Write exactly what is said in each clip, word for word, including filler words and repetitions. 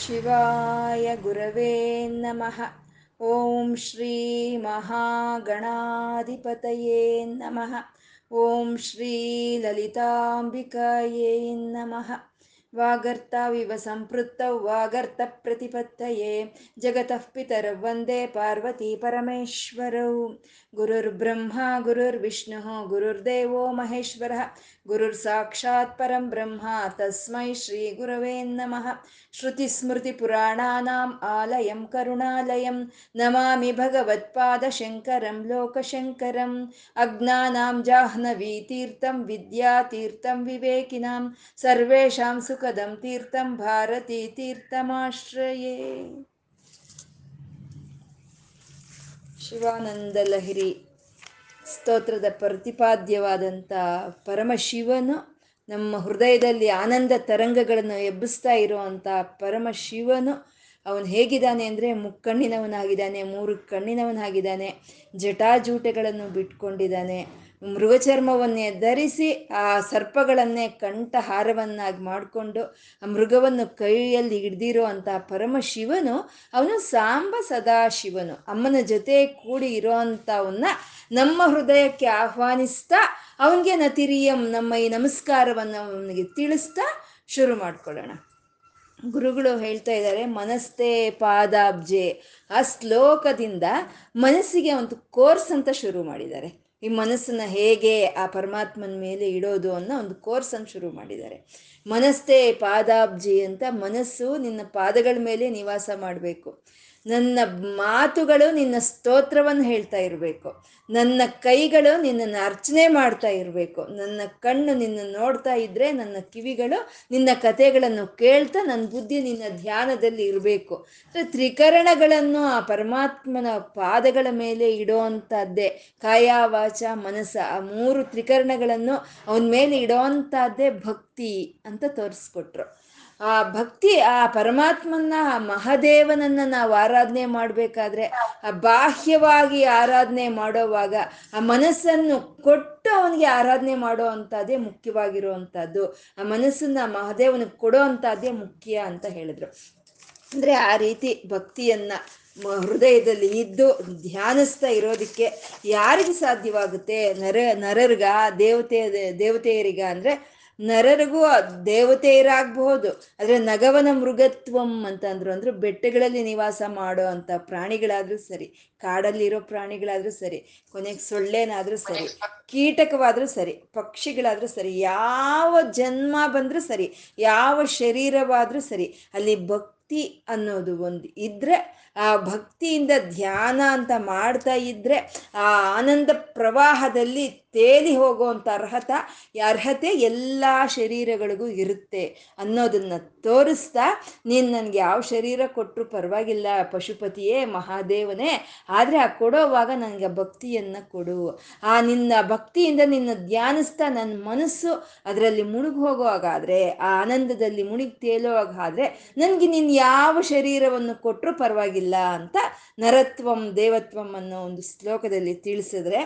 ಶಿವಾಯ ಗುರವೇ ನಮಃ. ಓಂ ಶ್ರೀ ಮಹಾಗಣಾಧಿಪತಯೇ ನಮಃ. ಓಂ ಶ್ರೀ ಲಲಿತಾಂಬಿಕಾಯೇ ನಮಃ. ವಾಗರ್ತಾವಿವ ಸಂಪೃತ್ತೌ ವಾಗರ್ತ ಪ್ರತಿಪತ್ತಯೇ ಜಗತಃ ಪಿತರೌ ವಂದೇ ಪಾರ್ವತೀ ಪರಮೇಶ್ವರೌ. ಗುರುರ್ಬ್ರಹ್ಮ ಗುರುರ್ವಿಷ್ಣುಃ ಗುರುರ್ದೇವೋ ಮಹೇಶ್ವರಃ. ಗುರುರ್ ಸಾಕ್ಷಾತ್ ಪರಂ ಬ್ರಹ್ಮ ತಸ್ಮೈ ಶ್ರೀ ಗುರವೇ ನಮಃ. ಶ್ರುತಿಸ್ಮೃತಿಪುರಾಣಾನಾಂ ಆಲಯಂ ಕರುಣಾಲಯಂ ನಮಾಮಿ ಭಗವತ್ಪಾದಶಂಕರಂ ಲೋಕಶಂಕರಂ. ಅಜ್ಞಾನಾಂ ಜಾಹ್ನವೀತೀರ್ಥಂ ವಿದ್ಯಾತೀರ್ಥಂ ವಿವೇಕಿನಾಂ ಸರ್ವೇಷಾಂ ಸುಖದಂ ತೀರ್ಥಂ ಭಾರತೀ ತೀರ್ಥಮಾಶ್ರಯೇ. ಶಿವಾನಂದ ಲಹರಿ ಸ್ತೋತ್ರದ ಪ್ರತಿಪಾದ್ಯವಾದಂಥ ಪರಮಶಿವನು, ನಮ್ಮ ಹೃದಯದಲ್ಲಿ ಆನಂದ ತರಂಗಗಳನ್ನು ಎಬ್ಬಿಸ್ತಾ ಇರುವಂಥ ಪರಮಶಿವನು, ಅವನು ಹೇಗಿದ್ದಾನೆ ಅಂದರೆ ಮುಕ್ಕಣ್ಣಿನವನಾಗಿದ್ದಾನೆ, ಮೂರು ಕಣ್ಣಿನವನಾಗಿದ್ದಾನೆ, ಜಟಾಜೂಟಗಳನ್ನು ಬಿಟ್ಕೊಂಡಿದ್ದಾನೆ, ಮೃಗಚರ್ಮವನ್ನೇ ಧರಿಸಿ ಆ ಸರ್ಪಗಳನ್ನೇ ಕಂಠಹಾರವನ್ನಾಗಿ ಮಾಡಿಕೊಂಡು ಆ ಮೃಗವನ್ನು ಕೈಯಲ್ಲಿ ಹಿಡ್ದಿರೋ ಅಂಥ ಪರಮಶಿವನು ಅವನು ಸಾಂಬ ಸದಾಶಿವನು. ಅಮ್ಮನ ಜೊತೆ ಕೂಡಿ ಇರೋ ಅಂಥವನ್ನ ನಮ್ಮ ಹೃದಯಕ್ಕೆ ಆಹ್ವಾನಿಸ್ತಾ ಅವನಿಗೆ ನತಿರಿಯಂ ನಮ್ಮ ಈ ನಮಸ್ಕಾರವನ್ನು ಅವನಿಗೆ ತಿಳಿಸ್ತಾ ಶುರು ಮಾಡ್ಕೊಳ್ಳೋಣ. ಗುರುಗಳು ಹೇಳ್ತಾ ಇದ್ದಾರೆ, ಮನಸ್ತೆ ಪಾದಾಬ್ಜೆ, ಆ ಶ್ಲೋಕದಿಂದ ಮನಸ್ಸಿಗೆ ಒಂದು ಕೋರ್ಸ್ ಅಂತ ಶುರು ಮಾಡಿದ್ದಾರೆ. ಈ ಮನಸ್ಸನ್ನು ಹೇಗೆ ಆ ಪರಮಾತ್ಮನ ಮೇಲೆ ಇಡೋದು ಅನ್ನೋ ಒಂದು ಕೋರ್ಸನ್ನು ಶುರು ಮಾಡಿದ್ದಾರೆ. ಮನಸ್ಸೇ ಪಾದಾಬ್ಜಿ ಅಂತ, ಮನಸ್ಸು ನಿನ್ನ ಪಾದಗಳ ಮೇಲೆ ನಿವಾಸ ಮಾಡಬೇಕು, ನನ್ನ ಮಾತುಗಳು ನಿನ್ನ ಸ್ತೋತ್ರವನ್ನು ಹೇಳ್ತಾ ಇರಬೇಕು, ನನ್ನ ಕೈಗಳು ನಿನ್ನನ್ನು ಅರ್ಚನೆ ಮಾಡ್ತಾ ಇರಬೇಕು, ನನ್ನ ಕಣ್ಣು ನಿನ್ನ ನೋಡ್ತಾ ಇದ್ದರೆ, ನನ್ನ ಕಿವಿಗಳು ನಿನ್ನ ಕಥೆಗಳನ್ನು ಕೇಳ್ತಾ, ನನ್ನ ಬುದ್ಧಿ ನಿನ್ನ ಧ್ಯಾನದಲ್ಲಿ ಇರಬೇಕು. ಅಂದರೆ ತ್ರಿಕರಣಗಳನ್ನು ಆ ಪರಮಾತ್ಮನ ಪಾದಗಳ ಮೇಲೆ ಇಡೋ ಅಂಥದ್ದೇ. ಕಾಯ ವಾಚ ಮನಸ್ಸ, ಆ ಮೂರು ತ್ರಿಕರಣಗಳನ್ನು ಅವನ ಮೇಲೆ ಇಡೋ ಅಂಥದ್ದೇ ಭಕ್ತಿ ಅಂತ ತೋರಿಸ್ಕೊಟ್ರು. ಆ ಭಕ್ತಿ, ಆ ಪರಮಾತ್ಮನ ಆ ಮಹಾದೇವನನ್ನು ನಾವು ಆರಾಧನೆ ಮಾಡಬೇಕಾದ್ರೆ ಆ ಬಾಹ್ಯವಾಗಿ ಆರಾಧನೆ ಮಾಡೋವಾಗ ಆ ಮನಸ್ಸನ್ನು ಕೊಟ್ಟು ಅವನಿಗೆ ಆರಾಧನೆ ಮಾಡೋ ಅಂಥದ್ದೇ ಮುಖ್ಯವಾಗಿರುವಂಥದ್ದು. ಆ ಮನಸ್ಸನ್ನು ಮಹಾದೇವನಿಗೆ ಕೊಡೋ ಅಂಥದ್ದೇ ಮುಖ್ಯ ಅಂತ ಹೇಳಿದ್ರು. ಅಂದರೆ ಆ ರೀತಿ ಭಕ್ತಿಯನ್ನು ಹೃದಯದಲ್ಲಿ ಇದ್ದು ಧ್ಯಾನಿಸ್ತಾ ಇರೋದಕ್ಕೆ ಯಾರಿಗೆ ಸಾಧ್ಯವಾಗುತ್ತೆ? ನರ ನರರ್ಗ ದೇವತೆ ದೇವತೆಯರಿಗ ಅಂದರೆ ನರರಿಗೂ ದೇವತೆಯರಾಗಬಹುದು. ಆದರೆ ನಗವನ ಮೃಗತ್ವಂ ಅಂತಂದ್ರು, ಅಂದರೆ ಬೆಟ್ಟಗಳಲ್ಲಿ ನಿವಾಸ ಮಾಡೋ ಅಂಥ ಪ್ರಾಣಿಗಳಾದರೂ ಸರಿ, ಕಾಡಲ್ಲಿರೋ ಪ್ರಾಣಿಗಳಾದರೂ ಸರಿ, ಕೊನೆಗೆ ಸೊಳ್ಳೆನಾದರೂ ಸರಿ, ಕೀಟಕವಾದರೂ ಸರಿ, ಪಕ್ಷಿಗಳಾದರೂ ಸರಿ, ಯಾವ ಜನ್ಮ ಬಂದರೂ ಸರಿ, ಯಾವ ಶರೀರವಾದರೂ ಸರಿ, ಅಲ್ಲಿ ಭಕ್ತಿ ಅನ್ನೋದು ಒಂದು ಇದ್ದರೆ, ಆ ಭಕ್ತಿಯಿಂದ ಧ್ಯಾನ ಅಂತ ಮಾಡ್ತಾ ಇದ್ದರೆ ಆ ಆನಂದ ಪ್ರವಾಹದಲ್ಲಿ ತೇಲಿ ಹೋಗುವಂಥ ಅರ್ಹತೆ ಅರ್ಹತೆ ಎಲ್ಲ ಶರೀರಗಳಿಗೂ ಇರುತ್ತೆ ಅನ್ನೋದನ್ನು ತೋರಿಸ್ತಾ, ನೀನು ನನಗೆ ಯಾವ ಶರೀರ ಕೊಟ್ಟರು ಪರವಾಗಿಲ್ಲ ಪಶುಪತಿಯೇ ಮಹಾದೇವನೇ, ಆದರೆ ಆ ಕೊಡೋವಾಗ ನನಗೆ ಭಕ್ತಿಯನ್ನು ಕೊಡು, ಆ ನಿನ್ನ ಭಕ್ತಿಯಿಂದ ನಿನ್ನ ಧ್ಯಾನಿಸ್ತಾ ನನ್ನ ಮನಸ್ಸು ಅದರಲ್ಲಿ ಮುಳುಗಿ ಹೋಗುವಾಗಾದರೆ, ಆ ಆನಂದದಲ್ಲಿ ಮುಳುಗಿ ತೇಲುವಾಗಾದರೆ ನನಗೆ ನೀನು ಯಾವ ಶರೀರವನ್ನು ಕೊಟ್ಟರು ಪರವಾಗಿಲ್ಲ ಅಂತ ನರತ್ವಂ ದೇವತ್ವಂ ಅನ್ನೋ ಒಂದು ಶ್ಲೋಕದಲ್ಲಿ ತಿಳಿಸಿದ್ರೆ,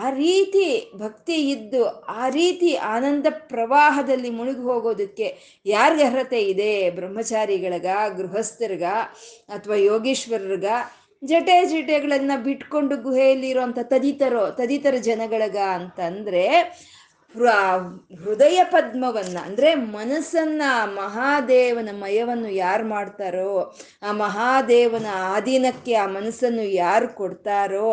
ಆ ರೀತಿ ಭಕ್ತಿ ಇದ್ದು ಆ ರೀತಿ ಆನಂದ ಪ್ರವಾಹದಲ್ಲಿ ಮುಳುಗಿ ಹೋಗೋದಕ್ಕೆ ಯಾರಿಗೆ ಅರ್ಹತೆ ಇದೆ? ಬ್ರಹ್ಮಚಾರಿಗಳಿಗ, ಗೃಹಸ್ಥರಿಗ, ಅಥವಾ ಯೋಗೀಶ್ವರರಿಗ, ಜಟೆ ಜಿಟೆಗಳನ್ನು ಬಿಟ್ಕೊಂಡು ಗುಹೆಯಲ್ಲಿರೋಂಥ ತದಿತರೋ ತದಿತರ ಜನಗಳಿಗ ಅಂತಂದರೆ, ಹೃದಯ ಪದ್ಮವನ್ನು ಅಂದರೆ ಮನಸ್ಸನ್ನು ಮಹಾದೇವನ ಮಯವನ್ನು ಯಾರು ಮಾಡ್ತಾರೋ, ಆ ಮಹಾದೇವನ ಅಧೀನಕ್ಕೆ ಆ ಮನಸ್ಸನ್ನು ಯಾರು ಕೊಡ್ತಾರೋ,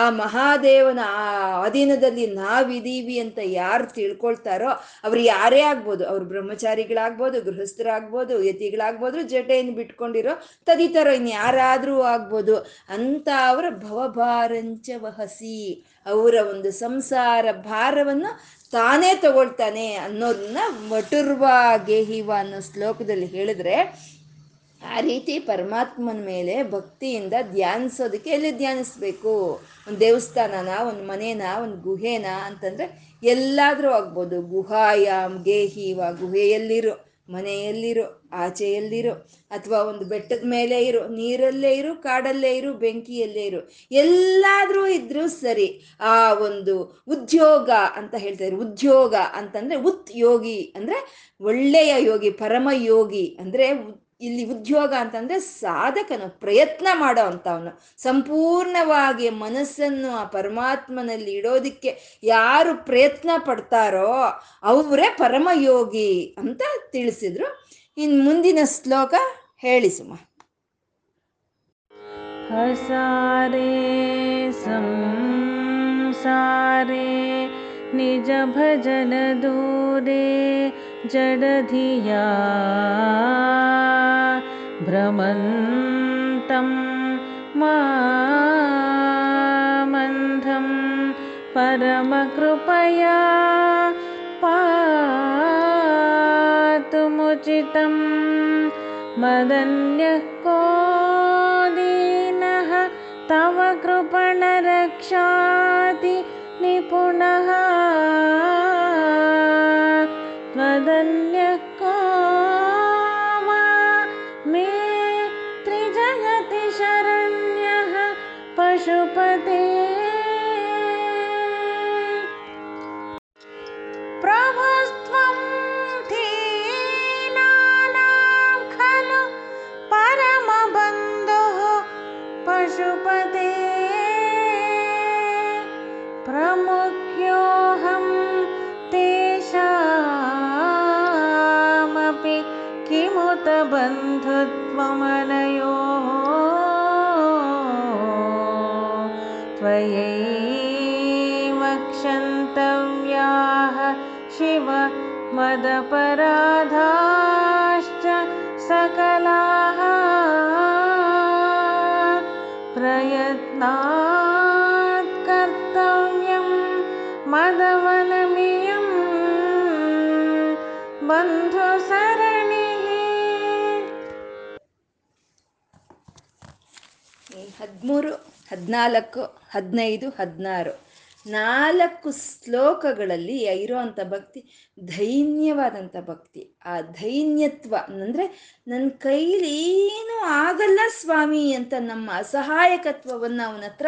ಆ ಮಹಾದೇವನ ಆ ಅಧೀನದಲ್ಲಿ ನಾವಿದ್ದೀವಿ ಅಂತ ಯಾರು ತಿಳ್ಕೊಳ್ತಾರೋ, ಅವ್ರು ಯಾರೇ ಆಗ್ಬೋದು, ಅವ್ರು ಬ್ರಹ್ಮಚಾರಿಗಳಾಗ್ಬೋದು, ಗೃಹಸ್ಥರಾಗ್ಬೋದು, ಯತಿಗಳಾಗ್ಬೋದು, ಜಟೆಯನ್ನು ಬಿಟ್ಕೊಂಡಿರೋ ತದಿತರೋ ಇನ್ಯಾರಾದರೂ ಆಗ್ಬೋದು ಅಂತ ಅವರ ಭವಭಾರಂಚ ವಹಸಿ, ಅವರ ಒಂದು ಸಂಸಾರ ಭಾರವನ್ನು ತಾನೇ ತಗೊಳ್ತಾನೆ ಅನ್ನೋದನ್ನ ವಟುರ್ವಾ ಗೇಹಿವ ಅನ್ನೋ ಶ್ಲೋಕದಲ್ಲಿ ಹೇಳಿದ್ರೆ, ಆ ರೀತಿ ಪರಮಾತ್ಮನ ಮೇಲೆ ಭಕ್ತಿಯಿಂದ ಧ್ಯಾನಿಸೋದಕ್ಕೆ ಎಲ್ಲಿ ಧ್ಯಾನಿಸ್ಬೇಕು? ಒಂದು ದೇವಸ್ಥಾನನ, ಒಂದು ಮನೇನ, ಒಂದು ಗುಹೆನ ಅಂತಂದರೆ ಎಲ್ಲಾದರೂ ಆಗ್ಬೋದು. ಗುಹಾಯಾಮ್ ಗೇಹಿವ, ಗುಹೆಯಲ್ಲಿರು, ಮನೆಯಲ್ಲಿರು, ಆಚೆಯಲ್ಲಿರು, ಅಥವಾ ಒಂದು ಬೆಟ್ಟದ ಮೇಲೆ ಇರು, ನೀರಲ್ಲೇ ಇರು, ಕಾಡಲ್ಲೇ ಇರು, ಬೆಂಕಿಯಲ್ಲೇ ಇರು, ಎಲ್ಲಾದರೂ ಇದ್ರೂ ಸರಿ. ಆ ಒಂದು ಉದ್ಯೋಗ ಅಂತ ಹೇಳ್ತಾರೆ. ಉದ್ಯೋಗ ಅಂತಂದರೆ ಉತ್ ಯೋಗಿ ಅಂದರೆ ಒಳ್ಳೆಯ ಯೋಗಿ, ಪರಮ ಯೋಗಿ ಅಂದರೆ ಇಲ್ಲಿ ಉದ್ಯೋಗ ಅಂತಂದ್ರೆ ಸಾಧಕನು, ಪ್ರಯತ್ನ ಮಾಡೋವಂಥವನು, ಸಂಪೂರ್ಣವಾಗಿ ಮನಸ್ಸನ್ನು ಆ ಪರಮಾತ್ಮನಲ್ಲಿ ಇಡೋದಿಕ್ಕೆ ಯಾರು ಪ್ರಯತ್ನ ಪಡ್ತಾರೋ ಅವರೇ ಪರಮಯೋಗಿ ಅಂತ ತಿಳಿಸಿದ್ರು. ಇನ್ ಮುಂದಿನ ಶ್ಲೋಕ ಹೇಳಿ ಸುಮ. ಹಸಾರೇ ಸಂಸಾರೇ ನಿಜ ಭಜನ ದೂರೇ ಜಡಧಿಯಾ ಭ್ರಮಂತಂ ಮಾಮಂಧಂ ಪರಮಕೃಪಯಾ ಪಾತು ಮುಚಿತಂ ಮದನ್ಯಃ ಕೋ ದೀನಃ ತವ ಕೃಪಣ ರಕ್ಷಾತಿ ನಿಪುಣಃ ಮದನ್ಯಃ ಕೋ ಮೇ ತ್ರಿಜಗತಿ ಶರಣ್ಯಃ ಪಶುಪತೆ ಪ್ರಭುಸ್ತ್ವಂ ದೀನಾನಾಂ ಖಲು ಪರಮಬಂಧುಃ ಪಶುಪತೆ ಪ್ರಮುಖ್ಯೋಹಂ ತೇಷಾಮಪಿ ಕಿಮುತ ಬಂಧುತ್ವಮನಯೋಃ ತ್ವಯೈವ ಕ್ಷಂತವ್ಯಾಃ ಶಿವ ಮದಪರಾಧಾಶ್ಚ ಸಕಲಾಃ ಪ್ರಯತ್ನಾತ್ ಕರ್ತವ್ಯಂ ಮದವಲಮಿಯಂ ಬಂಧು ಸರಣಿ. ಹದಿಮೂರು ಹದಿನಾಲ್ಕು ಹದಿನೈದು ಹದಿನಾರು ನಾಲ್ಕು ಶ್ಲೋಕಗಳಲ್ಲಿ ಇರೋವಂಥ ಭಕ್ತಿ ದೈನ್ಯವಾದಂಥ ಭಕ್ತಿ. ಆ ದೈನ್ಯತ್ವ ಅಂದರೆ ನನ್ನ ಕೈಲೇನೂ ಆಗಲ್ಲ ಸ್ವಾಮಿ ಅಂತ ನಮ್ಮ ಅಸಹಾಯಕತ್ವವನ್ನು ಅವನ ಹತ್ರ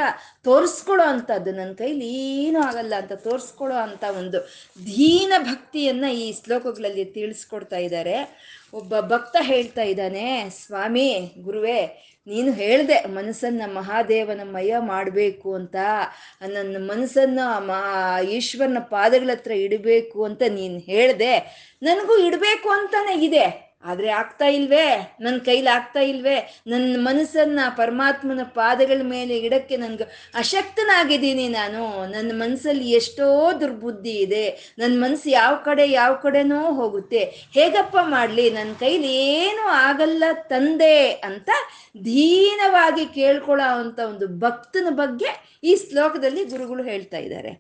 ತೋರಿಸ್ಕೊಳ್ಳೋ ಅಂಥದ್ದು, ನನ್ನ ಕೈಲೇನೂ ಆಗಲ್ಲ ಅಂತ ತೋರಿಸ್ಕೊಳ್ಳೋ ಅಂಥ ಒಂದು ದೀನ ಭಕ್ತಿಯನ್ನು ಈ ಶ್ಲೋಕಗಳಲ್ಲಿ ತಿಳಿಸ್ಕೊಡ್ತಾ ಇದ್ದಾರೆ. ಒಬ್ಬ ಭಕ್ತ ಹೇಳ್ತಾ ಇದ್ದಾನೆ, ಸ್ವಾಮಿ ಗುರುವೇ ನೀನು ಹೇಳಿದೆ ಮನಸ್ಸನ್ನು ಮಹಾದೇವನ ಮಯ ಮಾಡಬೇಕು ಅಂತ, ನನ್ನ ಮನಸ್ಸನ್ನು ಮಾ ಈಶ್ವರನ ಪಾದಗಳ ಹತ್ರ ಇಡಬೇಕು ಅಂತ ನೀನು ಹೇಳಿದೆ, ನನಗೂ ಇಡಬೇಕು ಅಂತಾನೆ ಇದೆ, ಆದರೆ ಆಗ್ತಾ ಇಲ್ವೇ, ನನ್ನ ಕೈಲಿ ಆಗ್ತಾ ಇಲ್ವೇ, ನನ್ನ ಮನಸ್ಸನ್ನು ಪರಮಾತ್ಮನ ಪಾದಗಳ ಮೇಲೆ ಇಡಕ್ಕೆ ನನಗೆ ಅಶಕ್ತನಾಗಿದ್ದೀನಿ ನಾನು, ನನ್ನ ಮನಸ್ಸಲ್ಲಿ ಎಷ್ಟೋ ದುರ್ಬುದ್ಧಿ ಇದೆ, ನನ್ನ ಮನಸ್ಸು ಯಾವ ಕಡೆ ಯಾವ ಕಡೆನೋ ಹೋಗುತ್ತೆ, ಹೇಗಪ್ಪ ಮಾಡಲಿ, ನನ್ನ ಕೈಲಿ ಏನೂ ಆಗಲ್ಲ ತಂದೆ ಅಂತ ದೀನವಾಗಿ ಕೇಳ್ಕೊಳ್ಳೋ ಅಂಥ ಒಂದು ಭಕ್ತನ ಬಗ್ಗೆ ಈ ಶ್ಲೋಕದಲ್ಲಿ ಗುರುಗಳು ಹೇಳ್ತಾ ಇದ್ದಾರೆ.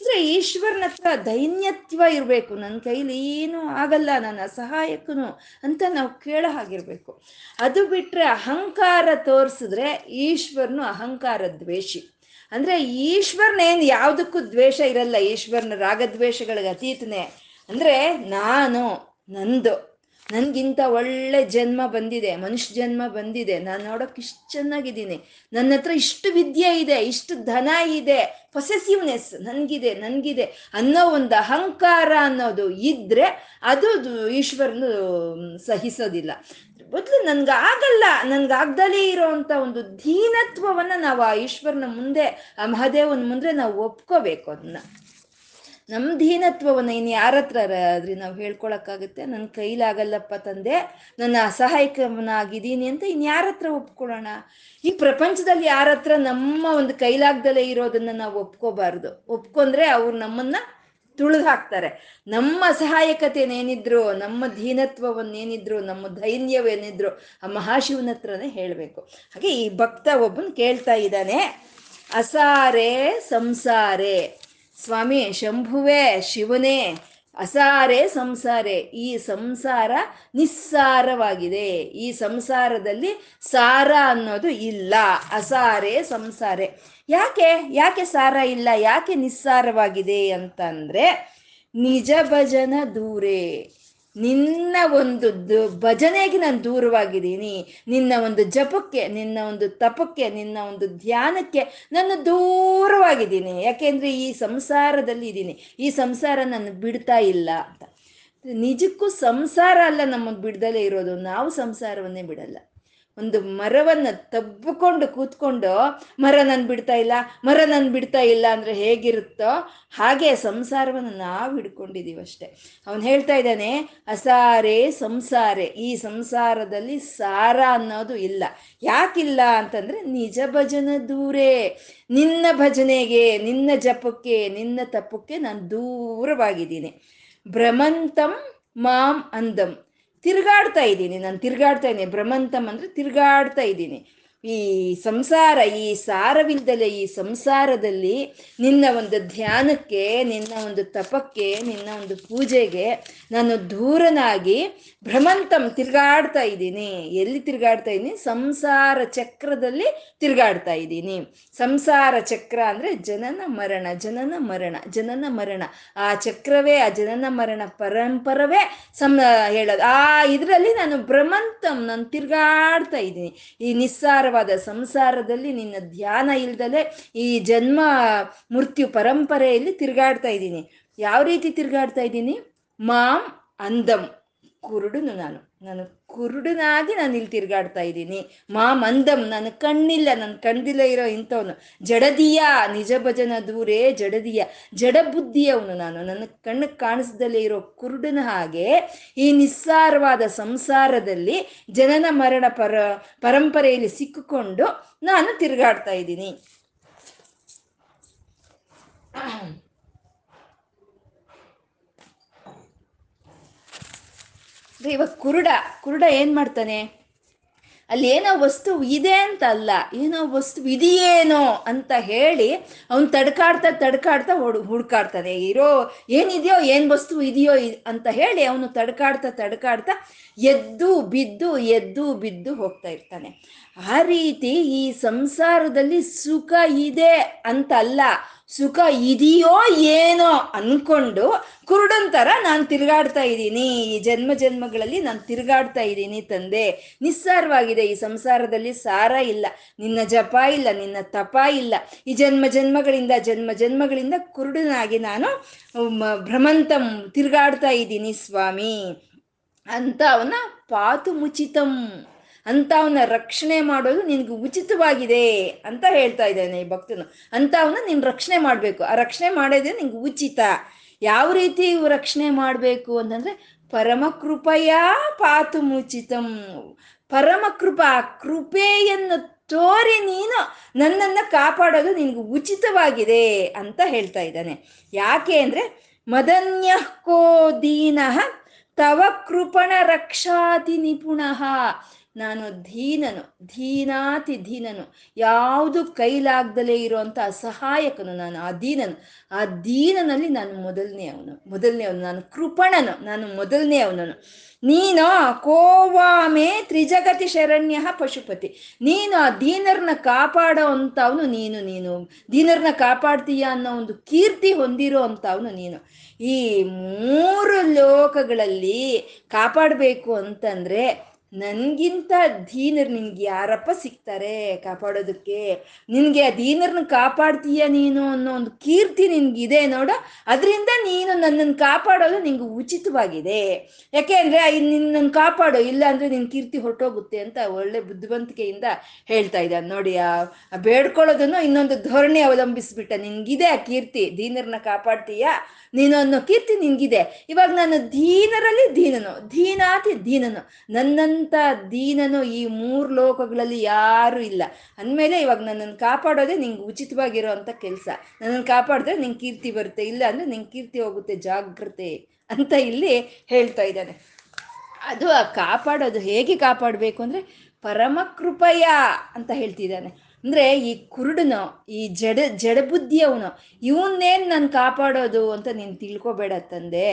ಅಂದರೆ ಈಶ್ವರನ ಹತ್ರ ದೈನ್ಯತ್ವ ಇರಬೇಕು, ನನ್ನ ಕೈಲಿ ಏನೂ ಆಗಲ್ಲ, ನಾನು ಅಸಹಾಯಕನು ಅಂತ ನಾವು ಕೇಳೋ ಹಾಗಿರಬೇಕು. ಅದು ಬಿಟ್ಟರೆ ಅಹಂಕಾರ ತೋರಿಸಿದ್ರೆ ಈಶ್ವರನು ಅಹಂಕಾರ ದ್ವೇಷಿ. ಅಂದರೆ ಈಶ್ವರನೇನು ಯಾವುದಕ್ಕೂ ದ್ವೇಷ ಇರಲ್ಲ, ಈಶ್ವರನ ರಾಗದ್ವೇಷಗಳಿಗೆ ಅತೀತನೇ. ಅಂದರೆ ನಾನು ನಂದು, ನನಗಿಂತ ಒಳ್ಳೆ ಜನ್ಮ ಬಂದಿದೆ, ಮನುಷ್ಯ ಜನ್ಮ ಬಂದಿದೆ, ನಾನು ನೋಡೋಕೆ ಇಷ್ಟು ಚೆನ್ನಾಗಿದ್ದೀನಿ, ನನ್ನ ಹತ್ರ ಇಷ್ಟು ವಿದ್ಯೆ ಇದೆ, ಇಷ್ಟು ಧನ ಇದೆ, ಪೊಸೆಸಿವ್ನೆಸ್ ನನಗಿದೆ ನನಗಿದೆ ಅನ್ನೋ ಒಂದು ಅಹಂಕಾರ ಅನ್ನೋದು ಇದ್ದರೆ ಅದು ಈಶ್ವರನು ಸಹಿಸೋದಿಲ್ಲ. ಬದಲು ನನಗಾಗಲ್ಲ, ನನಗಾಗ್ದಲೇ ಇರೋವಂಥ ಒಂದು ದೀನತ್ವವನ್ನು ನಾವು ಆ ಈಶ್ವರನ ಮುಂದೆ, ಆ ಮಹಾದೇವನ ಮುಂದೆ ನಾವು ಒಪ್ಕೋಬೇಕು. ಅದನ್ನು ನಮ್ಮ ದೀನತ್ವವನ್ನು ಇನ್ನು ಯಾರ ಹತ್ರ ಆದರೆ ನಾವು ಹೇಳ್ಕೊಳಕ್ಕಾಗುತ್ತೆ? ನನ್ನ ಕೈಲಾಗಲ್ಲಪ್ಪ ತಂದೆ, ನನ್ನ ಅಸಹಾಯಕವನಾಗಿದ್ದೀನಿ ಅಂತ ಇನ್ನು ಯಾರ ಹತ್ರ ಒಪ್ಕೊಳ್ಳೋಣ? ಈ ಪ್ರಪಂಚದಲ್ಲಿ ಯಾರ ಹತ್ರ ನಮ್ಮ ಒಂದು ಕೈಲಾಗ್ದಲೇ ಇರೋದನ್ನು ನಾವು ಒಪ್ಕೋಬಾರ್ದು. ಒಪ್ಕೊಂಡ್ರೆ ಅವ್ರು ನಮ್ಮನ್ನು ತುಳಿದು ಹಾಕ್ತಾರೆ. ನಮ್ಮ ಅಸಹಾಯಕತೆಯನ್ನೇನಿದ್ರು, ನಮ್ಮ ದೀನತ್ವವನ್ನೇನಿದ್ರು, ನಮ್ಮ ಧೈರ್ಯವೇನಿದ್ರು ಆ ಮಹಾಶಿವನ ಹತ್ರನೇ ಹೇಳಬೇಕು. ಹಾಗೆ ಈ ಭಕ್ತ ಒಬ್ಬನು ಕೇಳ್ತಾ ಇದ್ದಾನೆ, ಅಸಾರೆ ಸಂಸಾರೆ, ಸ್ವಾಮಿ ಶಂಭುವೇ ಶಿವನೇ, ಅಸಾರೆ ಸಂಸಾರೆ, ಈ ಸಂಸಾರ ನಿಸ್ಸಾರವಾಗಿದೆ, ಈ ಸಂಸಾರದಲ್ಲಿ ಸಾರ ಅನ್ನೋದು ಇಲ್ಲ, ಅಸಾರೆ ಸಂಸಾರೆ. ಯಾಕೆ ಯಾಕೆ ಸಾರ ಇಲ್ಲ, ಯಾಕೆ ನಿಸ್ಸಾರವಾಗಿದೆ ಅಂತಂದರೆ ನಿಜ ಭಜನ ದೂರೇ, ನಿನ್ನ ಒಂದು ದು ಭಜನೆಗೆ ನಾನು ದೂರವಾಗಿದ್ದೀನಿ, ನಿನ್ನ ಒಂದು ಜಪಕ್ಕೆ, ನಿನ್ನ ಒಂದು ತಪಕ್ಕೆ, ನಿನ್ನ ಒಂದು ಧ್ಯಾನಕ್ಕೆ ನಾನು ದೂರವಾಗಿದ್ದೀನಿ, ಯಾಕೆಂದರೆ ಈ ಸಂಸಾರದಲ್ಲಿ ಇದ್ದೀನಿ, ಈ ಸಂಸಾರ ನಾನು ಬಿಡ್ತಾ ಇಲ್ಲ ಅಂತ. ನಿಜಕ್ಕೂ ಸಂಸಾರ ಅಲ್ಲ ನಮ್ಮನ್ನು ಬಿಡದಲ್ಲೇ ಇರೋದು, ನಾವು ಸಂಸಾರವನ್ನೇ ಬಿಡಲ್ಲ. ಒಂದು ಮರವನ್ನು ತಬ್ಬಿಕೊಂಡು ಕೂತ್ಕೊಂಡು ಮರ ನಾನು ಬಿಡ್ತಾ ಇಲ್ಲ ಮರ ನಾನು ಬಿಡ್ತಾ ಇಲ್ಲ ಅಂದರೆ ಹೇಗಿರುತ್ತೋ ಹಾಗೆ ಸಂಸಾರವನ್ನು ನಾವು ಹಿಡ್ಕೊಂಡಿದ್ದೀವಿ ಅಷ್ಟೆ. ಅವನು ಹೇಳ್ತಾ ಇದ್ದಾನೆ, ಅಸಾರೇ ಸಂಸಾರೆ, ಈ ಸಂಸಾರದಲ್ಲಿ ಸಾರ ಅನ್ನೋದು ಇಲ್ಲ. ಯಾಕಿಲ್ಲ ಅಂತಂದರೆ ನಿಜ ಭಜನ ದೂರೇ, ನಿನ್ನ ಭಜನೆಗೆ ನಿನ್ನ ಜಪಕ್ಕೆ ನಿನ್ನ ತಪ್ಪಕ್ಕೆ ನಾನು ದೂರವಾಗಿದ್ದೀನಿ. ಭ್ರಮಂತಂ ಮಾಂ ಅಂದಂ, ತಿರುಗಾಡ್ತಾ ಇದ್ದೀನಿ ನಾನು, ತಿರುಗಾಡ್ತಾ ಇದ್ದೀನಿ. ಭ್ರಮಂತಂ ಅಂದರೆ ತಿರುಗಾಡ್ತಾ ಇದ್ದೀನಿ. ಈ ಸಂಸಾರ, ಈ ಸಾರವಿಲ್ಲದಲ್ಲೇ ಈ ಸಂಸಾರದಲ್ಲಿ ನಿನ್ನ ಒಂದು ಧ್ಯಾನಕ್ಕೆ, ನಿನ್ನ ಒಂದು ತಪಕ್ಕೆ, ನಿನ್ನ ಒಂದು ಪೂಜೆಗೆ ನಾನು ದೂರನಾಗಿ ಭ್ರಮಂತಂ ತಿರುಗಾಡ್ತಾ ಇದ್ದೀನಿ. ಎಲ್ಲಿ ತಿರುಗಾಡ್ತಾ ಇದ್ದೀನಿ? ಸಂಸಾರ ಚಕ್ರದಲ್ಲಿ ತಿರುಗಾಡ್ತಾ ಇದ್ದೀನಿ. ಸಂಸಾರ ಚಕ್ರ ಅಂದರೆ ಜನನ ಮರಣ, ಜನನ ಮರಣ, ಜನನ ಮರಣ. ಆ ಚಕ್ರವೇ, ಆ ಜನನ ಮರಣ ಪರಂಪರವೇ ಸಂ ಹೇಳೋದು. ಆ ಇದರಲ್ಲಿ ನಾನು ಭ್ರಮಂತಂ, ನಾನು ತಿರುಗಾಡ್ತಾ ಇದ್ದೀನಿ. ಈ ನಿಸ್ಸಾರ ವಾದ ಸಂಸಾರದಲ್ಲಿ ನಿನ್ನ ಧ್ಯಾನ ಇಲ್ದಲೆ ಈ ಜನ್ಮ ಮೃತ್ಯು ಪರಂಪರೆಯಲ್ಲಿ ತಿರುಗಾಡ್ತಾ ಇದ್ದೀನಿ. ಯಾವ ರೀತಿ ತಿರುಗಾಡ್ತಾ ಇದ್ದೀನಿ? ಮಾಂ ಅಂದಂ, ಕುರುಡುನು ನಾನು, ನಾನು ಕುರುಡನಾಗಿ ನಾನು ಇಲ್ಲಿ ತಿರುಗಾಡ್ತಾ ಇದ್ದೀನಿ. ಮಾಂ ಅಂದಂ, ನಾನು ಕಣ್ಣಿಲ್ಲ, ನಾನು ಕಣ್ದಿಲ್ಲ ಇರೋ ಇಂಥವನು. ಜಡದಿಯ ನಿಜ ಭಜನ ದೂರೇ, ಜಡದಿಯ ಜಡಬುದ್ಧಿಯವನು ನಾನು, ನನ್ನ ಕಣ್ಣು ಕಾಣಿಸ್ದಲ್ಲೇ ಇರೋ ಕುರುಡನ ಹಾಗೆ ಈ ನಿಸ್ಸಾರವಾದ ಸಂಸಾರದಲ್ಲಿ ಜನನ ಮರಣ ಪರ ಪರಂಪರೆಯಲ್ಲಿ ಸಿಕ್ಕಿಕೊಂಡು ನಾನು ತಿರುಗಾಡ್ತಾ ಇದ್ದೀನಿ. ಅಂದರೆ ಇವಾಗ ಕುರುಡ ಕುರುಡ ಏನು ಮಾಡ್ತಾನೆ? ಅಲ್ಲಿ ಏನೋ ವಸ್ತು ಇದೆ ಅಂತ ಅಲ್ಲ, ಏನೋ ವಸ್ತು ಇದೆಯೇನೋ ಅಂತ ಹೇಳಿ ಅವ್ನು ತಡ್ಕಾಡ್ತಾ ತಡ್ಕಾಡ್ತಾ ಹುಡು ಹುಡ್ಕಾಡ್ತಾನೆ ಇರೋ ಏನಿದೆಯೋ, ಏನು ವಸ್ತು ಇದೆಯೋ ಅಂತ ಹೇಳಿ ಅವನು ತಡ್ಕಾಡ್ತಾ ತಡ್ಕಾಡ್ತಾ ಎದ್ದು ಬಿದ್ದು ಎದ್ದು ಬಿದ್ದು ಹೋಗ್ತಾ ಇರ್ತಾನೆ. ಆ ರೀತಿ ಈ ಸಂಸಾರದಲ್ಲಿ ಸುಖ ಇದೆ ಅಂತಲ್ಲ, ಸುಖ ಇದೆಯೋ ಏನೋ ಅಂದ್ಕೊಂಡು ಕುರುಡನ್ ಥರ ನಾನು ತಿರುಗಾಡ್ತಾ ಇದ್ದೀನಿ. ಈ ಜನ್ಮ ಜನ್ಮಗಳಲ್ಲಿ ನಾನು ತಿರುಗಾಡ್ತಾ ಇದ್ದೀನಿ ತಂದೆ. ನಿಸ್ಸಾರವಾಗಿದೆ ಈ ಸಂಸಾರದಲ್ಲಿ, ಸಾರ ಇಲ್ಲ, ನಿನ್ನ ಜಪ ಇಲ್ಲ, ನಿನ್ನ ತಪ ಇಲ್ಲ. ಈ ಜನ್ಮ ಜನ್ಮಗಳಿಂದ ಜನ್ಮ ಜನ್ಮಗಳಿಂದ ಕುರುಡನಾಗಿ ನಾನು ಭ್ರಮಂತಂ ತಿರುಗಾಡ್ತಾ ಇದ್ದೀನಿ ಸ್ವಾಮಿ ಅಂತ ಅವನ ಪಾತು ಮುಚಿತಂ ಅಂತ ಅವನ ರಕ್ಷಣೆ ಮಾಡೋದು ನಿನಗೆ ಉಚಿತವಾಗಿದೆ ಅಂತ ಹೇಳ್ತಾ ಇದ್ದಾನೆ ಈ ಭಕ್ತನು. ಅಂತ ಅವನ ನೀನು ರಕ್ಷಣೆ ಮಾಡಬೇಕು, ಆ ರಕ್ಷಣೆ ಮಾಡೋದೇ ನಿನಗೆ ಉಚಿತ. ಯಾವ ರೀತಿ ರಕ್ಷಣೆ ಮಾಡಬೇಕು ಅಂತಂದರೆ ಪರಮಕೃಪೆಯ ಪಾತು ಮುಚಿತಂ, ಪರಮಕೃಪಾ ಕೃಪೆಯನ್ನು ತೋರಿ ನೀನು ನನ್ನನ್ನು ಕಾಪಾಡೋದು ನಿನಗೆ ಉಚಿತವಾಗಿದೆ ಅಂತ ಹೇಳ್ತಾ ಇದ್ದಾನೆ. ಯಾಕೆ ಅಂದರೆ ಮದನ್ಯ ಕೋ ದೀನಃ ತವ ಕೃಪಣ ರಕ್ಷಾತಿ ನಿಪುಣಃ. ನಾನು ಧೀನನು, ಧೀನಾತಿ ಧೀನನು, ಯಾವುದು ಕೈಲಾಗ್ದಲೇ ಇರೋವಂಥ ಅಸಹಾಯಕನು ನಾನು, ಆ ದೀನನು. ಆ ದೀನನಲ್ಲಿ ನಾನು ಮೊದಲನೇ ಅವನು, ಮೊದಲನೇ ಅವನು ನಾನು, ಕೃಪಣನು ನಾನು, ಮೊದಲನೇ ಅವನನು. ನೀನು ಕೋವಾಮೆ ತ್ರಿಜಗತಿ ಶರಣ್ಯ ಪಶುಪತಿ, ನೀನು ಆ ದೀನರನ್ನ ಕಾಪಾಡೋ ಅಂಥವನು ನೀನು, ನೀನು ದೀನರನ್ನ ಕಾಪಾಡ್ತೀಯ ಅನ್ನೋ ಒಂದು ಕೀರ್ತಿ ಹೊಂದಿರೋ ಅಂಥವನು ನೀನು. ಈ ಮೂರು ಲೋಕಗಳಲ್ಲಿ ಕಾಪಾಡಬೇಕು ಅಂತಂದರೆ ನನಗಿಂತ ದೀನರು ನಿನಗೆ ಯಾರಪ್ಪ ಸಿಗ್ತಾರೆ ಕಾಪಾಡೋದಕ್ಕೆ? ನಿನಗೆ ಆ ದೀನರನ್ನ ಕಾಪಾಡ್ತೀಯ ನೀನು ಅನ್ನೋ ಒಂದು ಕೀರ್ತಿ ನಿನಗಿದೆ ನೋಡು, ಅದರಿಂದ ನೀನು ನನ್ನನ್ನು ಕಾಪಾಡೋದು ನಿನಗೆ ಉಚಿತವಾಗಿದೆ. ಯಾಕೆ ಅಂದರೆ ನಿನ್ನನ್ನು ಕಾಪಾಡು, ಇಲ್ಲ ಅಂದರೆ ನಿನ್ನ ಕೀರ್ತಿ ಹೊರಟೋಗುತ್ತೆ ಅಂತ ಒಳ್ಳೆ ಬುದ್ಧಿವಂತಿಕೆಯಿಂದ ಹೇಳ್ತಾ ಇದ್ದಾನೆ ನೋಡಿ. ಆ ಬೇಡ್ಕೊಳ್ಳೋದನ್ನು ಇನ್ನೊಂದು ಧೋರಣೆ ಅವಲಂಬಿಸಿಬಿಟ್ಟ. ನಿನಗಿದೆ ಆ ಕೀರ್ತಿ, ದೀನರನ್ನ ಕಾಪಾಡ್ತೀಯ ನೀನು ಅನ್ನೋ ಕೀರ್ತಿ ನಿನಗಿದೆ. ಇವಾಗ ನಾನು ದೀನರಲ್ಲಿ ದೀನನು, ದೀನಾತಿ ದೀನನು, ನನ್ನನ್ನು ಅಂತ ದೀನನು ಈ ಮೂರು ಲೋಕಗಳಲ್ಲಿ ಯಾರೂ ಇಲ್ಲ ಅಂದಮೇಲೆ ಇವಾಗ ನನ್ನನ್ನು ಕಾಪಾಡೋದೇ ನಿಂಗೆ ಉಚಿತವಾಗಿರೋ ಅಂಥ ಕೆಲಸ. ನನ್ನನ್ನು ಕಾಪಾಡಿದ್ರೆ ನಿಂಗೆ ಕೀರ್ತಿ ಬರುತ್ತೆ, ಇಲ್ಲ ಅಂದರೆ ನಿಂಗೆ ಕೀರ್ತಿ ಹೋಗುತ್ತೆ, ಜಾಗ್ರತೆ ಅಂತ ಇಲ್ಲಿ ಹೇಳ್ತಾ ಇದ್ದಾನೆ. ಅದು ಆ ಕಾಪಾಡೋದು ಹೇಗೆ ಕಾಪಾಡಬೇಕು ಅಂದರೆ ಪರಮಕೃಪೆಯ ಅಂತ ಹೇಳ್ತಿದ್ದಾನೆ. ಅಂದರೆ ಈ ಕುರುಡನು, ಈ ಜಡ ಜಡಬುದ್ಧಿಯವನು, ಇವನ್ನೇನು ನಾನು ಕಾಪಾಡೋದು ಅಂತ ನೀನು ತಿಳ್ಕೊಬೇಡ ತಂದೆ.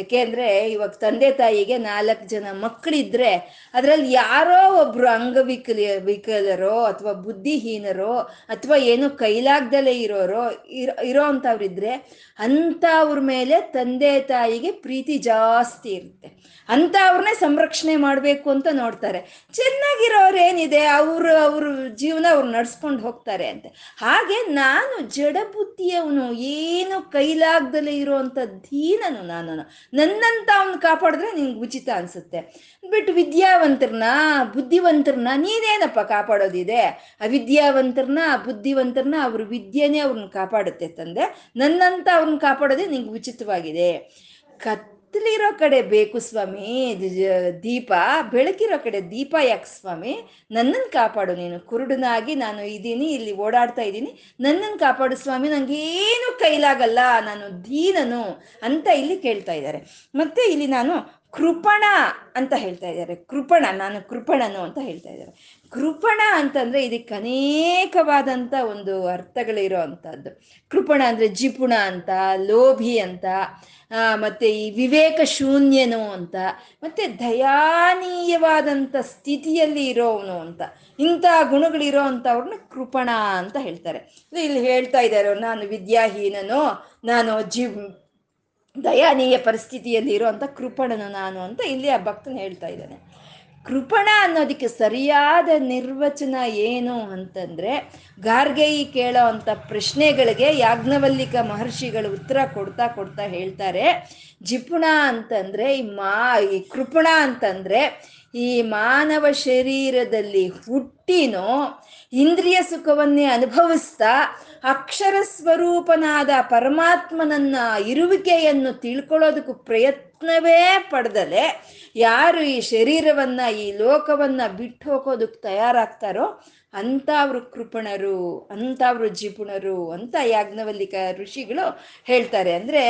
ಯಾಕೆಂದರೆ ಇವಾಗ ತಂದೆ ತಾಯಿಗೆ ನಾಲ್ಕು ಜನ ಮಕ್ಕಳಿದ್ರೆ ಅದರಲ್ಲಿ ಯಾರೋ ಒಬ್ಬರು ಅಂಗವಿಕಲ ವಿಕಲರೋ ಅಥವಾ ಬುದ್ಧಿಹೀನರೋ ಅಥವಾ ಏನೋ ಕೈಲಾಗ್ದಲೇ ಇರೋರೋ ಇರೋ ಇರೋ ಅಂಥವ್ರಿದ್ರೆ ಅಂಥವ್ರ ಮೇಲೆ ತಂದೆ ತಾಯಿಗೆ ಪ್ರೀತಿ ಜಾಸ್ತಿ ಇರುತ್ತೆ. ಅಂಥವ್ರನ್ನೇ ಸಂರಕ್ಷಣೆ ಮಾಡಬೇಕು ಅಂತ ನೋಡ್ತಾರೆ. ಚೆನ್ನಾಗಿರೋರು ಏನಿದೆ ಅವರು ಅವ್ರ ಜೀವನ ಅವ್ರು ನಡೆಸ್ಕೊಂಡು ಹೋಗ್ತಾರೆ ಅಂತೆ. ಹಾಗೆ ನಾನು ಜಡಬುದ್ಧಿಯವನು, ಏನು ಕೈಲಾಗ್ದಲೇ ಇರೋ ಅಂಥ ದೀನನು ನಾನು, ನನ್ನಂತ ಅವ್ನು ಕಾಪಾಡಿದ್ರೆ ನಿನ್ಗೆ ಉಚಿತ ಅನ್ಸುತ್ತೆ. ಬಿಟ್ಟು ವಿದ್ಯಾವಂತರನ್ನ ಬುದ್ಧಿವಂತರನ್ನ ನೀನೇನಪ್ಪ ಕಾಪಾಡೋದಿದೆ? ಅವಿದ್ಯಾವಂತರನ್ನ ಬುದ್ಧಿವಂತರನ್ನ ಅವ್ರ ವಿದ್ಯೆನೇ ಅವ್ರನ್ನ ಕಾಪಾಡುತ್ತೆ ತಂದೆ. ನನ್ನಂತ ಅವ್ರನ್ನ ಕಾಪಾಡೋದೇ ನಿಂಗೆ ಉಚಿತವಾಗಿದೆ. ಕತ್ತಲಿರೋ ಕಡೆ ಬೇಕು ಸ್ವಾಮಿ ದೀಪ, ಬೆಳಕಿರೋ ಕಡೆ ದೀಪ ಯಾಕೆ ಸ್ವಾಮಿ? ನನ್ನನ್ನು ಕಾಪಾಡು, ನೀನು ಕುರುಡನಾಗಿ ನಾನು ಇದ್ದೀನಿ, ಇಲ್ಲಿ ಓಡಾಡ್ತಾ ಇದ್ದೀನಿ, ನನ್ನನ್ನು ಕಾಪಾಡು ಸ್ವಾಮಿ, ನನಗೇನು ಕೈಲಾಗಲ್ಲ, ನಾನು ದೀನನು ಅಂತ ಇಲ್ಲಿ ಕೇಳ್ತಾ ಇದ್ದಾರೆ. ಮತ್ತೆ ಇಲ್ಲಿ ನಾನು ಕೃಪಣ ಅಂತ ಹೇಳ್ತಾ ಇದ್ದಾರೆ. ಕೃಪಣ, ನಾನು ಕೃಪಣನು ಅಂತ ಹೇಳ್ತಾ ಇದ್ದಾರೆ. ಕೃಪಣ ಅಂತಂದರೆ ಇದಕ್ಕೆ ಅನೇಕವಾದಂಥ ಒಂದು ಅರ್ಥಗಳಿರೋ ಅಂಥದ್ದು. ಕೃಪಣ ಅಂದರೆ ಜಿಪುಣ ಅಂತ, ಲೋಭಿ ಅಂತ, ಮತ್ತು ಈ ವಿವೇಕ ಶೂನ್ಯನು ಅಂತ, ಮತ್ತು ದಯಾನೀಯವಾದಂಥ ಸ್ಥಿತಿಯಲ್ಲಿ ಇರೋವನು ಅಂತ. ಇಂಥ ಗುಣಗಳಿರೋ ಅಂಥವ್ರನ್ನ ಕೃಪಣ ಅಂತ ಹೇಳ್ತಾರೆ. ಇಲ್ಲಿ ಹೇಳ್ತಾ ಇದ್ದಾರೆ ನಾನು ವಿದ್ಯಾಹೀನನು, ನಾನು ಜಿ ದಯಾನೀಯ ಪರಿಸ್ಥಿತಿಯಲ್ಲಿ ಇರೋವಂಥ ಕೃಪಣನು ನಾನು ಅಂತ ಇಲ್ಲಿ ಆ ಭಕ್ತನ ಹೇಳ್ತಾ ಇದ್ದಾನೆ. ಕೃಪಣ ಅನ್ನೋದಕ್ಕೆ ಸರಿಯಾದ ನಿರ್ವಚನ ಏನು ಅಂತಂದರೆ, ಗಾರ್ಗೇಯಿ ಕೇಳೋ ಅಂಥ ಪ್ರಶ್ನೆಗಳಿಗೆ ಯಾಜ್ಞವಲ್ಲಿಕ ಮಹರ್ಷಿಗಳು ಉತ್ತರ ಕೊಡ್ತಾ ಕೊಡ್ತಾ ಹೇಳ್ತಾರೆ. ಜಿಪುಣ ಅಂತಂದರೆ ಈ ಮಾ ಈ ಕೃಪಣ ಅಂತಂದರೆ ಈ ಮಾನವ ಶರೀರದಲ್ಲಿ ಹುಟ್ಟಿನೋ ಇಂದ್ರಿಯ ಸುಖವನ್ನೇ ಅನುಭವಿಸ್ತಾ ಅಕ್ಷರ ಸ್ವರೂಪನಾದ ಪರಮಾತ್ಮನನ್ನ ಇರುವಿಕೆಯನ್ನು ತಿಳ್ಕೊಳ್ಳೋದಕ್ಕೂ ಪ್ರಯತ್ನವೇ ಪಡೆದಲೆ ಯಾರು ಈ ಶರೀರವನ್ನ ಈ ಲೋಕವನ್ನ ಬಿಟ್ಟು ಹೋಗೋದಕ್ಕೆ ತಯಾರಾಗ್ತಾರೋ ಅಂಥವ್ರು ಕೃಪಣರು, ಅಂಥವ್ರು ಜಿಪುಣರು ಅಂತ ಯಾಜ್ಞವಲ್ಲಿಕ ಋಷಿಗಳು ಹೇಳ್ತಾರೆ. ಅಂದರೆ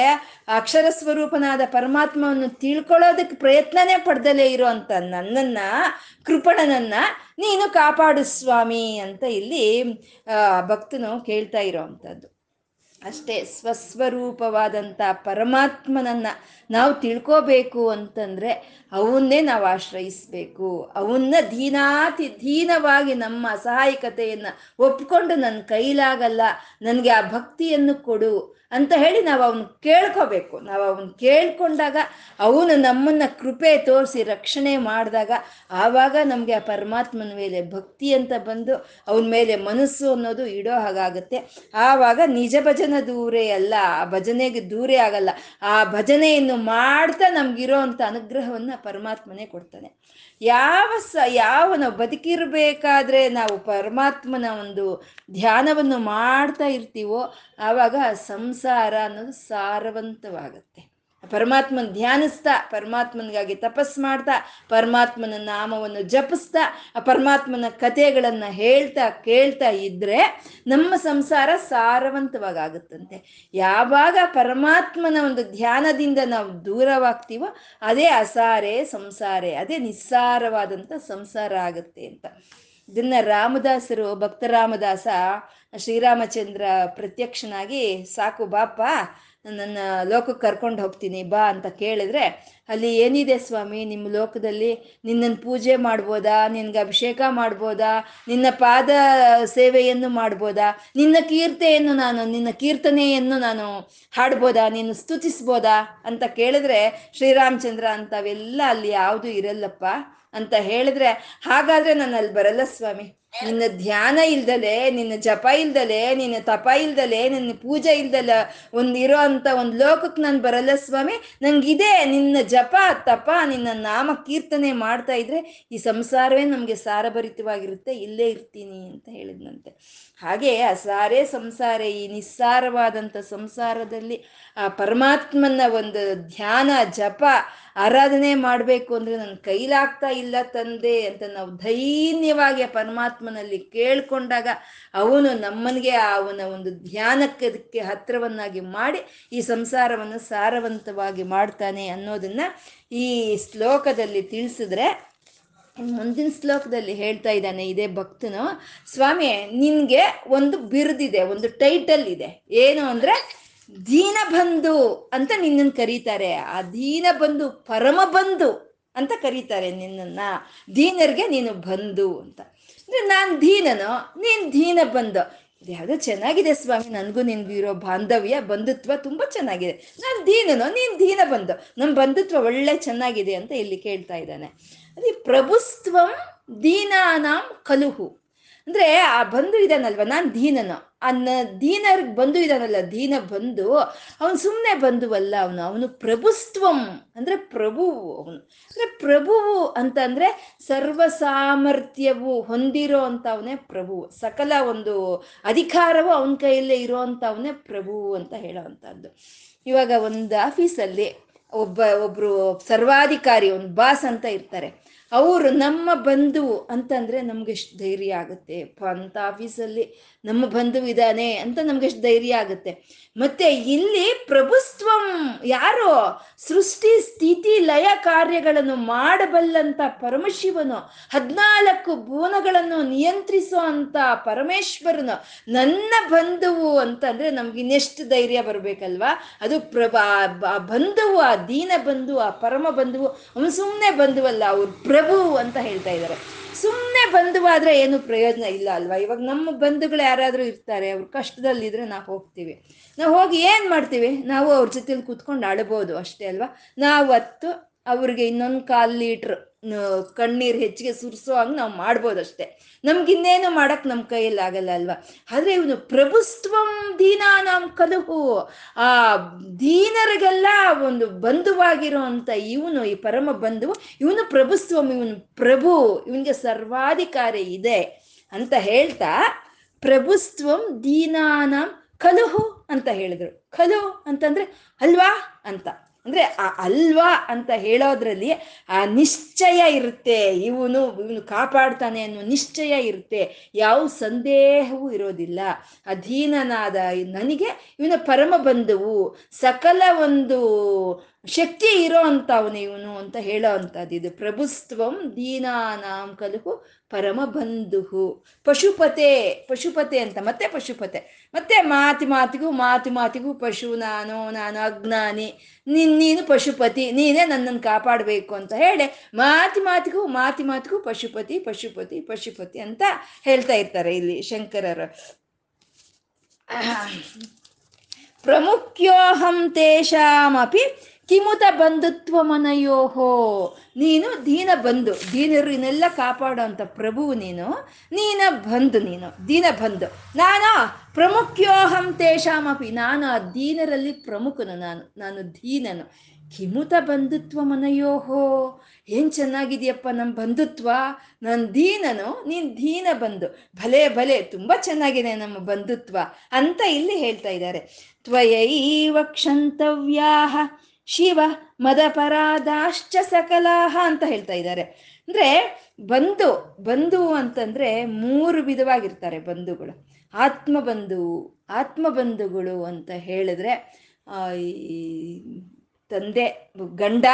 ಅಕ್ಷರ ಸ್ವರೂಪನಾದ ಪರಮಾತ್ಮವನ್ನು ತಿಳ್ಕೊಳ್ಳೋದಕ್ಕೆ ಪ್ರಯತ್ನನೇ ಪಡೆದಲೇ ಇರೋ ಅಂಥ ನನ್ನನ್ನು, ಕೃಪಣನನ್ನು ನೀನು ಕಾಪಾಡು ಸ್ವಾಮಿ ಅಂತ ಇಲ್ಲಿ ಭಕ್ತನು ಕೇಳ್ತಾ ಇರೋ ಅಂಥದ್ದು. ಅಷ್ಟೇ, ಸ್ವಸ್ವರೂಪವಾದಂಥ ಪರಮಾತ್ಮನನ್ನು ನಾವು ತಿಳ್ಕೋಬೇಕು ಅಂತಂದರೆ ಅವನ್ನೇ ನಾವು ಆಶ್ರಯಿಸಬೇಕು. ಅವನ್ನ ದೀನಾತಿ ದೀನವಾಗಿ ನಮ್ಮ ಅಸಹಾಯಕತೆಯನ್ನು ಒಪ್ಕೊಂಡು ನನ್ನ ಕೈಲಾಗಲ್ಲ, ನನಗೆ ಆ ಭಕ್ತಿಯನ್ನು ಕೊಡು ಅಂತ ಹೇಳಿ ನಾವು ಅವನು ಕೇಳ್ಕೋಬೇಕು. ನಾವು ಅವನು ಕೇಳ್ಕೊಂಡಾಗ ಅವನು ನಮ್ಮನ್ನು ಕೃಪೆ ತೋರಿಸಿ ರಕ್ಷಣೆ ಮಾಡಿದಾಗ ಆವಾಗ ನಮಗೆ ಆ ಪರಮಾತ್ಮನ ಮೇಲೆ ಭಕ್ತಿ ಅಂತ ಬಂದು ಅವನ ಮೇಲೆ ಮನಸ್ಸು ಅನ್ನೋದು ಇಡೋ ಹಾಗಾಗುತ್ತೆ. ಆವಾಗ ನಿಜ ಭಜನ ದೂರೇ ಅಲ್ಲ, ಆ ಭಜನೆಗೆ ದೂರೇ ಆಗಲ್ಲ. ಆ ಭಜನೆಯನ್ನು ಮಾಡ್ತಾ ನಮಗಿರೋ ಅಂಥ ಅನುಗ್ರಹವನ್ನು ಪರಮಾತ್ಮನೇ ಕೊಡ್ತಾನೆ. ಯಾವ ಸ ಯಾವ ನಾವು ಬದುಕಿರಬೇಕಾದ್ರೆ ನಾವು ಪರಮಾತ್ಮನ ಒಂದು ಧ್ಯಾನವನ್ನು ಮಾಡ್ತಾ ಇರ್ತೀವೋ ಆವಾಗ ಸಂಸಾರ ಅನ್ನೋದು ಸಾರವಂತವಾಗುತ್ತೆ. ಪರಮಾತ್ಮನ ಧ್ಯಾನಿಸ್ತಾ, ಪರಮಾತ್ಮನಿಗಾಗಿ ತಪಸ್ಸು ಮಾಡ್ತಾ, ಪರಮಾತ್ಮನ ನಾಮವನ್ನು ಜಪಿಸ್ತಾ, ಆ ಪರಮಾತ್ಮನ ಕಥೆಗಳನ್ನು ಹೇಳ್ತಾ ಕೇಳ್ತಾ ಇದ್ದರೆ ನಮ್ಮ ಸಂಸಾರ ಸಾರವಂತವಾಗುತ್ತಂತೆ. ಯಾವಾಗ ಪರಮಾತ್ಮನ ಒಂದು ಧ್ಯಾನದಿಂದ ನಾವು ದೂರವಾಗ್ತೀವೋ ಅದೇ ಅಸಾರೇ ಸಂಸಾರೇ, ಅದೇ ನಿಸ್ಸಾರವಾದಂಥ ಸಂಸಾರ ಆಗುತ್ತೆ ಅಂತ. ಇದನ್ನು ರಾಮದಾಸರು, ಭಕ್ತ ರಾಮದಾಸ ಶ್ರೀರಾಮಚಂದ್ರ ಪ್ರತ್ಯಕ್ಷನಾಗಿ ಸಾಕು ಬಾಪ ನನ್ನ ಲೋಕಕ್ಕೆ ಕರ್ಕೊಂಡು ಹೋಗ್ತೀನಿ ಬಾ ಅಂತ ಕೇಳಿದ್ರೆ, ಅಲ್ಲಿ ಏನಿದೆ ಸ್ವಾಮಿ ನಿಮ್ಮ ಲೋಕದಲ್ಲಿ? ನಿನ್ನನ್ನು ಪೂಜೆ ಮಾಡ್ಬೋದಾ? ನಿನಗೆ ಅಭಿಷೇಕ ಮಾಡ್ಬೋದಾ? ನಿನ್ನ ಪಾದ ಸೇವೆಯನ್ನು ಮಾಡ್ಬೋದಾ? ನಿನ್ನ ಕೀರ್ತನೆಯನ್ನು ನಾನು ನಿನ್ನ ಕೀರ್ತನೆಯನ್ನು ನಾನು ಹಾಡ್ಬೋದಾ? ನೀನು ಸ್ತುತಿಸ್ಬೋದಾ ಅಂತ ಕೇಳಿದ್ರೆ ಶ್ರೀರಾಮಚಂದ್ರ ಅಂಥವೆಲ್ಲ ಅಲ್ಲಿ ಯಾವುದೂ ಇರಲ್ಲಪ್ಪ ಅಂತ ಹೇಳಿದ್ರೆ, ಹಾಗಾದರೆ ನಾನು ಅಲ್ಲಿ ಬರಲ್ಲ ಸ್ವಾಮಿ. ನಿನ್ನ ಧ್ಯಾನ ಇಲ್ದಲೆ, ನಿನ್ನ ಜಪ ಇಲ್ದಲೆ, ನಿನ್ನ ತಪ ಇಲ್ದಲೆ, ನಿನ್ನ ಪೂಜೆ ಇಲ್ದಲ್ಲ ಒಂದು ಇರೋ ಅಂಥ ಒಂದು ಲೋಕಕ್ಕೆ ನಾನು ಬರಲ್ಲ ಸ್ವಾಮಿ. ನನಗಿದೆ ನಿನ್ನ ಜಪ ತಪ, ನಿನ್ನ ನಾಮ ಕೀರ್ತನೆ ಮಾಡ್ತಾ ಇದ್ರೆ ಈ ಸಂಸಾರವೇ ನಮಗೆ ಸಾರಭರಿತವಾಗಿರುತ್ತೆ, ಇಲ್ಲೇ ಇರ್ತೀನಿ ಅಂತ ಹೇಳಿದ್ನಂತೆ. ಹಾಗೆ ಆ ಸಾರೇ ಸಂಸಾರ, ಈ ನಿಸ್ಸಾರವಾದಂಥ ಸಂಸಾರದಲ್ಲಿ ಆ ಪರಮಾತ್ಮನ ಒಂದು ಧ್ಯಾನ ಜಪ ಆರಾಧನೆ ಮಾಡಬೇಕು ಅಂದರೆ ನನ್ನ ಕೈಲಾಗ್ತಾ ಇಲ್ಲ ತಂದೆ ಅಂತ ನಾವು ಧೈನ್ಯವಾಗಿ ಆ ಪರಮಾತ್ಮನಲ್ಲಿ ಕೇಳ್ಕೊಂಡಾಗ ಅವನು ನಮ್ಮನಿಗೆ ಅವನ ಒಂದು ಧ್ಯಾನಕ್ಕೆ ಅದಕ್ಕೆ ಹತ್ತಿರವನ್ನಾಗಿ ಮಾಡಿ ಈ ಸಂಸಾರವನ್ನು ಸಾರವಂತವಾಗಿ ಮಾಡ್ತಾನೆ ಅನ್ನೋದನ್ನು ಈ ಶ್ಲೋಕದಲ್ಲಿ ತಿಳಿಸಿದ್ರೆ, ಮುಂದಿನ ಶ್ಲೋಕದಲ್ಲಿ ಹೇಳ್ತಾ ಇದ್ದಾನೆ ಇದೇ ಭಕ್ತನು, ಸ್ವಾಮಿ ನಿನಗೆ ಒಂದು ಬಿರುದಿದೆ, ಒಂದು ಟೈಟಲ್ ಇದೆ, ಏನು ಅಂದರೆ ದೀನಬಂಧು ಅಂತ ನಿನ್ನನ್ನು ಕರೀತಾರೆ. ಆ ದೀನಬಂಧು ಪರಮಬಂಧು ಅಂತ ಕರೀತಾರೆ ನಿನ್ನನ್ನು, ದೀನರಿಗೆ ನೀನು ಬಂಧು ಅಂತ. ಅಂದರೆ ನಾನು ದೀನನು, ನೀನು ದೀನಬಂಧು, ಇದು ಯಾವುದೋ ಚೆನ್ನಾಗಿದೆ ಸ್ವಾಮಿ, ನನಗೂ ನಿನ್ಗೂ ಇರೋ ಬಾಂಧವ್ಯ ಬಂಧುತ್ವ ತುಂಬ ಚೆನ್ನಾಗಿದೆ. ನಾನು ದೀನನು, ನೀನು ದೀನಬಂಧು, ನಮ್ಮ ಬಂಧುತ್ವ ಒಳ್ಳೆ ಚೆನ್ನಾಗಿದೆ ಅಂತ ಇಲ್ಲಿ ಕೇಳ್ತಾ ಇದ್ದಾನೆ. ಅದೇ ಪ್ರಭುತ್ವಂ ದೀನಾನಾಂ ಕಲುಹು, ಅಂದ್ರೆ ಆ ಬಂಧು ಇದಾನಲ್ವ, ನಾನು ದೀನನು ಅನ್ನ ದೀನರ್ಗ್ ಬಂಧು ಇದಾನಲ್ಲ, ದೀನ ಬಂಧು ಅವನು ಸುಮ್ಮನೆ ಬಂಧುವಲ್ಲ, ಅವನು ಅವನು ಪ್ರಭುತ್ವಂ ಅಂದ್ರೆ ಪ್ರಭುವು, ಅವನು ಅಂದ್ರೆ ಪ್ರಭುವು ಅಂತ ಅಂದ್ರೆ ಸರ್ವ ಸಾಮರ್ಥ್ಯವು ಹೊಂದಿರೋ ಅಂತ ಅವನೇ ಪ್ರಭುವು, ಸಕಲ ಒಂದು ಅಧಿಕಾರವು ಅವನ ಕೈಯಲ್ಲೇ ಇರೋ ಅಂತ ಅವನೇ ಪ್ರಭುವು ಅಂತ ಹೇಳೋವಂಥದ್ದು. ಇವಾಗ ಒಂದು ಆಫೀಸಲ್ಲಿ ಒಬ್ಬ ಒಬ್ರು ಸರ್ವಾಧಿಕಾರಿ ಒಂದು ಬಾಸ್ ಅಂತ ಇರ್ತಾರೆ, ಅವರು ನಮ್ಮ ಬಂಧು ಅಂತಂದರೆ ನಮಗೆಷ್ಟು ಧೈರ್ಯ ಆಗುತ್ತೆ, ಅಂತ ಆಫೀಸಲ್ಲಿ ನಮ್ಮ ಬಂಧು ಇದ್ದಾನೆ ಅಂತ ನಮಗೆಷ್ಟು ಧೈರ್ಯ ಆಗುತ್ತೆ. ಮತ್ತೆ ಇಲ್ಲಿ ಪ್ರಭುತ್ವಂ ಯಾರೋ ಸೃಷ್ಟಿ ಸ್ಥಿತಿ ಲಯ ಕಾರ್ಯಗಳನ್ನು ಮಾಡಬಲ್ಲಂಥ ಪರಮಶಿವನು, ಹದಿನಾಲ್ಕು ಭುವನಗಳನ್ನು ನಿಯಂತ್ರಿಸೋ ಅಂಥ ಪರಮೇಶ್ವರನು ನನ್ನ ಬಂಧುವು ಅಂತಂದರೆ ನಮ್ಗೆ ಇನ್ನೆಷ್ಟು ಧೈರ್ಯ ಬರಬೇಕಲ್ವಾ. ಅದು ಪ್ರಭಾ ಬಂಧುವು, ಆ ದೀನ ಬಂಧು, ಆ ಪರಮ ಬಂಧುವು, ಅವನು ಸುಮ್ಮನೆ ಬಂಧುವಲ್ಲ, ಅವ್ರು ಪ್ರಭು ಅಂತ ಹೇಳ್ತಾ ಇದ್ದಾರೆ. ಸುಮ್ಮನೆ ಬಂಧುವಾದರೆ ಏನು ಪ್ರಯೋಜನ ಇಲ್ಲ ಅಲ್ವಾ. ಇವಾಗ ನಮ್ಮ ಬಂಧುಗಳು ಯಾರಾದರೂ ಇರ್ತಾರೆ, ಅವ್ರು ಕಷ್ಟದಲ್ಲಿದ್ದರೆ ನಾವು ಹೋಗ್ತೀವಿ, ನಾವು ಹೋಗಿ ಏನು ಮಾಡ್ತೀವಿ, ನಾವು ಅವ್ರ ಜೊತೆಲಿ ಕೂತ್ಕೊಂಡು ಅಳ್ಬೋದು ಅಷ್ಟೇ ಅಲ್ವಾ. ನಾವು ಹತ್ತು ಅವ್ರಿಗೆ ಇನ್ನೊಂದು ಕಾಲು ಲೀಟ್ರ್ ಕಣ್ಣೀರು ಹೆಚ್ಚಿಗೆ ಸುರಿಸೋ ಹಂಗೆ ನಾವು ಮಾಡ್ಬೋದಷ್ಟೇ, ನಮ್ಗಿನ್ನೇನು ಮಾಡೋಕ್ಕೆ ನಮ್ಮ ಕೈಯಲ್ಲಿ ಆಗಲ್ಲ ಅಲ್ವಾ. ಆದರೆ ಇವನು ಪ್ರಭುತ್ವಂ ದೀನಾನಾಂ ಕಲುಹು, ಆ ದೀನರಿಗೆಲ್ಲ ಒಂದು ಬಂಧುವಾಗಿರೋ ಅಂಥ ಇವನು, ಈ ಪರಮ ಬಂಧು ಇವನು ಪ್ರಭುತ್ವಂ, ಇವನು ಪ್ರಭು, ಇವನಿಗೆ ಸರ್ವಾಧಿಕಾರಿ ಇದೆ ಅಂತ ಹೇಳ್ತಾ ಪ್ರಭುತ್ವಂ ದೀನಾನಾಂ ಕಲುಹು ಅಂತ ಹೇಳಿದರು. ಕಲು ಅಂತಂದರೆ ಅಲ್ವಾ ಅಂತ, ಅಂದರೆ ಆ ಅಲ್ವಾ ಅಂತ ಹೇಳೋದ್ರಲ್ಲಿ ಆ ನಿಶ್ಚಯ ಇರುತ್ತೆ, ಇವನು ಇವನು ಕಾಪಾಡ್ತಾನೆ ಅನ್ನೋ ನಿಶ್ಚಯ ಇರುತ್ತೆ, ಯಾವ ಸಂದೇಹವೂ ಇರೋದಿಲ್ಲ. ಅಧೀನನಾದ ನನಗೆ ಇವನ ಪರಮ ಬಂಧುವು, ಸಕಲ ಒಂದು ಶಕ್ತಿ ಇರೋ ಅಂಥವನು ಇವನು ಅಂತ ಹೇಳೋ ಅಂಥದ್ದು. ಇದು ಪ್ರಭುತ್ವಂ ದೀನಾನಾಂ ಕಲುಹು ಪರಮ ಬಂಧುಹು. ಪಶುಪತೆ ಪಶುಪತೆ ಅಂತ ಮತ್ತೆ ಪಶುಪತೆ, ಮತ್ತೆ ಮಾತಿ ಮಾತಿಗೂ ಮಾತಿ ಮಾತಿಗೂ ಪಶು, ನಾನು ನಾನು ಅಜ್ಞಾನಿ, ನಿನ್ನ ನೀನು ಪಶುಪತಿ, ನೀನೇ ನನ್ನನ್ನು ಕಾಪಾಡಬೇಕು ಅಂತ ಹೇಳಿ ಮಾತಿ ಮಾತಿಗೂ ಮಾತಿ ಮಾತಿಗೂ ಪಶುಪತಿ ಪಶುಪತಿ ಪಶುಪತಿ ಅಂತ ಹೇಳ್ತಾ ಇರ್ತಾರೆ ಇಲ್ಲಿ ಶಂಕರರು. ಪ್ರಮುಖ್ಯೋಹಂ ತೇಷಾಮಪಿ ಕಿಮುತ ಬಂಧುತ್ವ ಮನಯೋಹೋ, ನೀನು ದೀನ ಬಂಧು, ದೀನರು ಇನ್ನೆಲ್ಲ ಕಾಪಾಡೋ ಅಂಥ ಪ್ರಭು ನೀನು, ನೀನ ಬಂಧು, ನೀನು ದೀನ ಬಂಧು, ನಾನು ಪ್ರಮುಖ್ಯೋಹಂ ತೇಷಾಮಪಿ, ನಾನು ಆ ದೀನರಲ್ಲಿ ಪ್ರಮುಖನು, ನಾನು ನಾನು ದೀನನು. ಕಿಮುತ ಬಂಧುತ್ವ ಮನಯೋಹೋ, ಏನು ಚೆನ್ನಾಗಿದೆಯಪ್ಪ ನಮ್ಮ ಬಂಧುತ್ವ, ನಾನು ದೀನನು, ನೀನು ದೀನ ಬಂಧು, ಭಲೆ ಭಲೆ ತುಂಬ ಚೆನ್ನಾಗಿದೆ ನಮ್ಮ ಬಂಧುತ್ವ ಅಂತ ಇಲ್ಲಿ ಹೇಳ್ತಾ ಇದ್ದಾರೆ. ತ್ವಯೈವ ಕ್ಷಂತವ್ಯಾಹ ಶಿವ ಮದಪರಾಧಾಶ್ಚ ಸಕಲಾಹ ಅಂತ ಹೇಳ್ತಾ ಇದ್ದಾರೆ. ಅಂದರೆ ಬಂಧು ಬಂಧು ಅಂತಂದರೆ ಮೂರು ವಿಧವಾಗಿರ್ತಾರೆ ಬಂಧುಗಳು. ಆತ್ಮಬಂಧು ಆತ್ಮಬಂಧುಗಳು ಅಂತ ಹೇಳಿದ್ರೆ ಈ ತಂದೆ ಗಂಡ,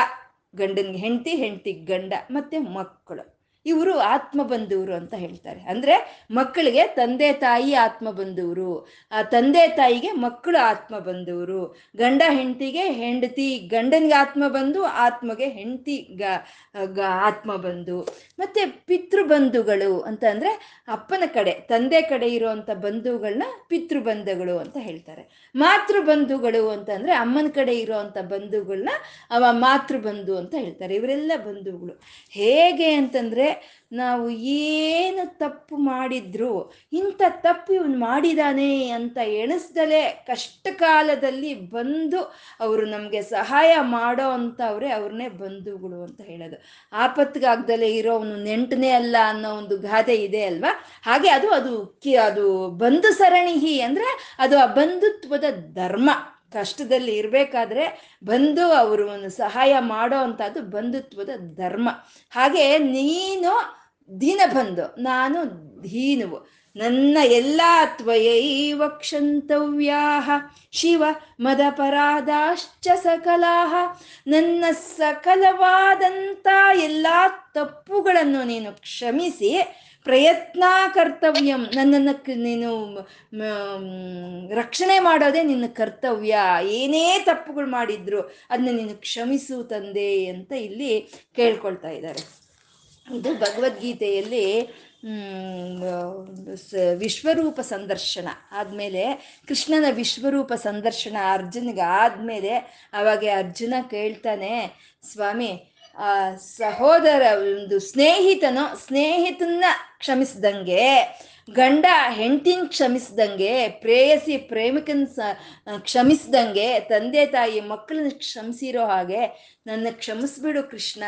ಗಂಡನಿಗೆ ಹೆಂಡತಿ, ಹೆಂಡತಿಗೆ ಗಂಡ, ಮತ್ತು ಮಕ್ಕಳು, ಇವರು ಆತ್ಮಬಂಧುವರು ಅಂತ ಹೇಳ್ತಾರೆ. ಅಂದರೆ ಮಕ್ಕಳಿಗೆ ತಂದೆ ತಾಯಿ ಆತ್ಮಬಂಧುವರು, ಆ ತಂದೆ ತಾಯಿಗೆ ಮಕ್ಕಳು ಆತ್ಮಬಂಧುವರು, ಗಂಡ ಹೆಂಡತಿಗೆ ಹೆಂಡತಿ, ಗಂಡನಿಗೆ ಆತ್ಮಬಂಧು, ಆತ್ಮಗೆ ಹೆಂಡತಿ ಗ ಆತ್ಮಬಂಧು. ಮತ್ತು ಪಿತೃಬಂಧುಗಳು ಅಂತ ಅಂದರೆ ಅಪ್ಪನ ಕಡೆ ತಂದೆ ಕಡೆ ಇರುವಂಥ ಬಂಧುಗಳನ್ನ ಪಿತೃಬಂಧುಗಳು ಅಂತ ಹೇಳ್ತಾರೆ. ಮಾತೃಬಂಧುಗಳು ಅಂತಂದರೆ ಅಮ್ಮನ ಕಡೆ ಇರುವಂಥ ಬಂಧುಗಳನ್ನ ಅವ ಮಾತೃಬಂಧು ಅಂತ ಹೇಳ್ತಾರೆ. ಇವರೆಲ್ಲ ಬಂಧುಗಳು ಹೇಗೆ ಅಂತಂದರೆ, ನಾವು ಏನು ತಪ್ಪು ಮಾಡಿದ್ರು ಇಂಥ ತಪ್ಪು ಇವನು ಮಾಡಿದಾನೆ ಅಂತ ಎಣಿಸ್ದಲೇ ಕಷ್ಟ ಕಾಲದಲ್ಲಿ ಬಂದು ಅವರು ನಮಗೆ ಸಹಾಯ ಮಾಡೋ ಅಂಥವ್ರೆ ಅವ್ರನ್ನೇ ಬಂಧುಗಳು ಅಂತ ಹೇಳೋದು. ಆಪತ್ಗಾಗ್ದಲೇ ಇರೋ ಅವನು ನೆಂಟನೇ ಅಲ್ಲ ಅನ್ನೋ ಒಂದು ಗಾದೆ ಇದೆ ಅಲ್ವಾ, ಹಾಗೆ ಅದು ಅದು ಕಿ ಅದು ಬಂಧು ಸರಣಿ ಅಂದರೆ ಅದು ಆ ಬಂಧುತ್ವದ ಧರ್ಮ. ಕಷ್ಟದಲ್ಲಿ ಇರಬೇಕಾದ್ರೆ ಬಂದು ಅವರು ಒಂದು ಸಹಾಯ ಮಾಡೋ ಅಂಥದ್ದು ಬಂಧುತ್ವದ ಧರ್ಮ. ಹಾಗೆ ನೀನು ದೀನ ಬಂಧು, ನಾನು ದೀನುವು, ನನ್ನ ಎಲ್ಲ ತ್ವಯೈವ ಕ್ಷಂತವ್ಯಾಹ ಶಿವ ಮದಪರಾಧಾಶ್ಚ ಸಕಲಾಹ, ನನ್ನ ಸಕಲವಾದಂಥ ಎಲ್ಲ ತಪ್ಪುಗಳನ್ನು ನೀನು ಕ್ಷಮಿಸಿ ಪ್ರಯತ್ನ ಕರ್ತವ್ಯಂ, ನನ್ನನ್ನು ನೀನು ರಕ್ಷಣೆ ಮಾಡೋದೇ ನಿನ್ನ ಕರ್ತವ್ಯ, ಏನೇ ತಪ್ಪುಗಳು ಮಾಡಿದ್ರು ಅದನ್ನ ನೀನು ಕ್ಷಮಿಸು ತಂದೆ ಅಂತ ಇಲ್ಲಿ ಕೇಳ್ಕೊಳ್ತಾ ಇದ್ದಾರೆ. ಇದು ಭಗವದ್ಗೀತೆಯಲ್ಲಿ ವಿಶ್ವರೂಪ ಸಂದರ್ಶನ ಆದಮೇಲೆ, ಕೃಷ್ಣನ ವಿಶ್ವರೂಪ ಸಂದರ್ಶನ ಅರ್ಜುನಿಗೆ ಆದಮೇಲೆ ಅವಾಗ ಅರ್ಜುನ ಕೇಳ್ತಾನೆ, ಸ್ವಾಮಿ ಆ ಸಹೋದರ ಒಂದು ಸ್ನೇಹಿತನೋ ಸ್ನೇಹಿತನ್ನ ಕ್ಷಮಿಸಿದಂಗೆ ಗಂಡ ಹೆಂಡತಿನ ಕ್ಷಮಿಸ್ದಂಗೆ, ಪ್ರೇಯಸಿ ಪ್ರೇಮಿಕನ ಕ್ಷಮಿಸ್ದಂಗೆ, ತಂದೆ ತಾಯಿ ಮಕ್ಕಳನ್ನ ಕ್ಷಮಿಸಿರೋ ಹಾಗೆ ನನ್ನ ಕ್ಷಮಿಸ್ಬಿಡು ಕೃಷ್ಣ,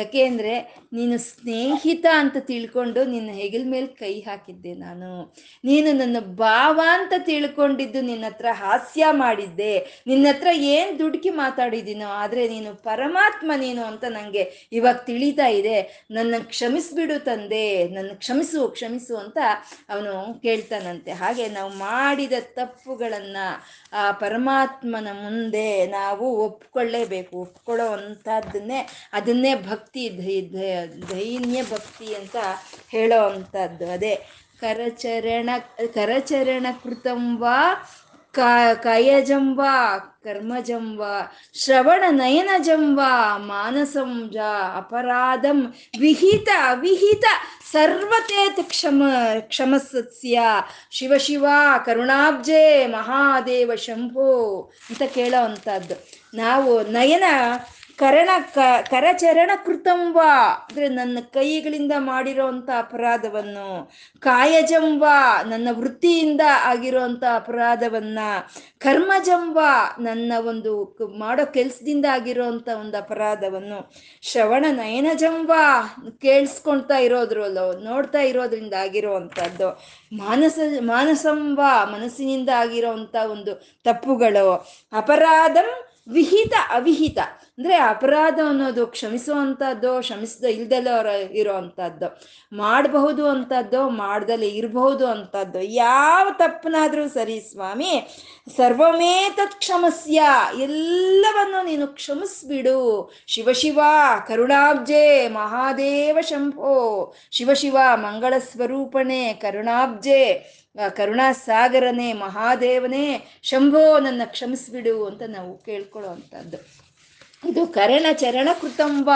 ಯಾಕೆಂದರೆ ನೀನು ಸ್ನೇಹಿತ ಅಂತ ತಿಳ್ಕೊಂಡು ನಿನ್ನ ಹೆಗಲ ಮೇಲೆ ಕೈ ಹಾಕಿದ್ದೆ ನಾನು, ನೀನು ನನ್ನ ಭಾವ ಅಂತ ತಿಳ್ಕೊಂಡಿದ್ದು, ನಿನ್ನ ಹತ್ರ ಹಾಸ್ಯ ಮಾಡಿದ್ದೆ, ನಿನ್ನ ಹತ್ರ ಏನು ದುಡುಕಿ ಮಾತಾಡಿದ್ದೀನೋ, ಆದರೆ ನೀನು ಪರಮಾತ್ಮ ನೀನು ಅಂತ ನನಗೆ ಇವಾಗ ತಿಳಿತಾ ಇದೆ. ನನ್ನ ಕ್ಷಮಿಸ್ಬಿಡು ತಂದೆ, ನನ್ನ ಕ್ಷಮಿಸು ಕ್ಷಮಿಸು ಅಂತ ಅವನು ಕೇಳ್ತಾನಂತೆ. ಹಾಗೆ ನಾವು ಮಾಡಿದ ತಪ್ಪುಗಳನ್ನು ಆ ಪರಮಾತ್ಮನ ಮುಂದೆ ನಾವು ಒಪ್ಕೊಳ್ಳೇಬೇಕು. ಒಪ್ಕೊಳ್ಳೋ ಅಂಥದ್ದನ್ನೇ ಅದನ್ನೇ ಭಕ್ತಿ, ದೈನ್ಯ ಭಕ್ತಿ ಅಂತ ಹೇಳೋ ಅಂಥದ್ದು. ಅದೇ ಕರಚರಣ ಕರಚರಣ ಕೃತಂಬ ಕ ಕಾಯಜಂಬ ಕರ್ಮಜಂಬ ಶ್ರವಣ ನಯನಜಂಬ ಮಾನಸಂಜ ಅಪರಾಧಂ ವಿಹಿತ ಅವಿಹಿತ ಸರ್ವತೇತ್ ಕ್ಷಮ ಕ್ಷಮಸತ್ಸ್ಯ ಶಿವ ಶಿವ ಕರುಣಾಬ್ಜೆ ಮಹಾದೇವ ಶಂಭೋ ಅಂತ ಕೇಳೋ ಅಂಥದ್ದು. ನಾವು ನಯನ ಕರಣ ಕ ಕರಚರಣ ಕೃತಂಬ ಅಂದರೆ ನನ್ನ ಕೈಗಳಿಂದ ಮಾಡಿರೋವಂಥ ಅಪರಾಧವನ್ನು, ಕಾಯಜಂಬ ನನ್ನ ವೃತ್ತಿಯಿಂದ ಆಗಿರೋವಂಥ ಅಪರಾಧವನ್ನು, ಕರ್ಮಜಂಬ ನನ್ನ ಒಂದು ಮಾಡೋ ಕೆಲಸದಿಂದ ಆಗಿರೋವಂಥ ಒಂದು ಅಪರಾಧವನ್ನು, ಶ್ರವಣ ನಯನಜಂಬ ಕೇಳಿಸ್ಕೊಳ್ತಾ ಇರೋದ್ರಲ್ಲೋ ನೋಡ್ತಾ ಇರೋದ್ರಿಂದ ಆಗಿರೋವಂಥದ್ದು, ಮಾನಸ ಮಾನಸಂಬ ಮನಸ್ಸಿನಿಂದ ಆಗಿರೋವಂಥ ಒಂದು ತಪ್ಪುಗಳು, ಅಪರಾಧಂ ವಿಹಿತ ಅವಿಹಿತ ಅಂದರೆ ಅಪರಾಧ ಅನ್ನೋದು ಕ್ಷಮಿಸುವಂಥದ್ದು, ಕ್ಷಮಿಸದ ಇಲ್ದೆಲ್ಲ ಇರೋ ಅಂಥದ್ದು, ಮಾಡಬಹುದು ಅಂಥದ್ದು, ಮಾಡ್ದಲೇ ಇರಬಹುದು ಅಂಥದ್ದು, ಯಾವ ತಪ್ಪನಾದರೂ ಸರಿ ಸ್ವಾಮಿ, ಸರ್ವಮೇತತ್ ಕ್ಷಮಸ್ಯ ಎಲ್ಲವನ್ನು ನೀನು ಕ್ಷಮಿಸ್ಬಿಡು, ಶಿವಶಿವ ಕರುಣಾಬ್ಜೆ ಮಹಾದೇವ ಶಂಭೋ, ಶಿವಶಿವ ಮಂಗಳ ಸ್ವರೂಪಣೆ, ಕರುಣಾಬ್ಜೆ ಕರುಣಾಸಾಗರನೇ, ಮಹಾದೇವನೇ ಶಂಭೋ ನನ್ನ ಕ್ಷಮಿಸ್ಬಿಡು ಅಂತ ನಾವು ಕೇಳ್ಕೊಳ್ಳೋ ಅಂಥದ್ದು. ಇದು ಕರಣ ಚರಣ ಕೃತಂಬ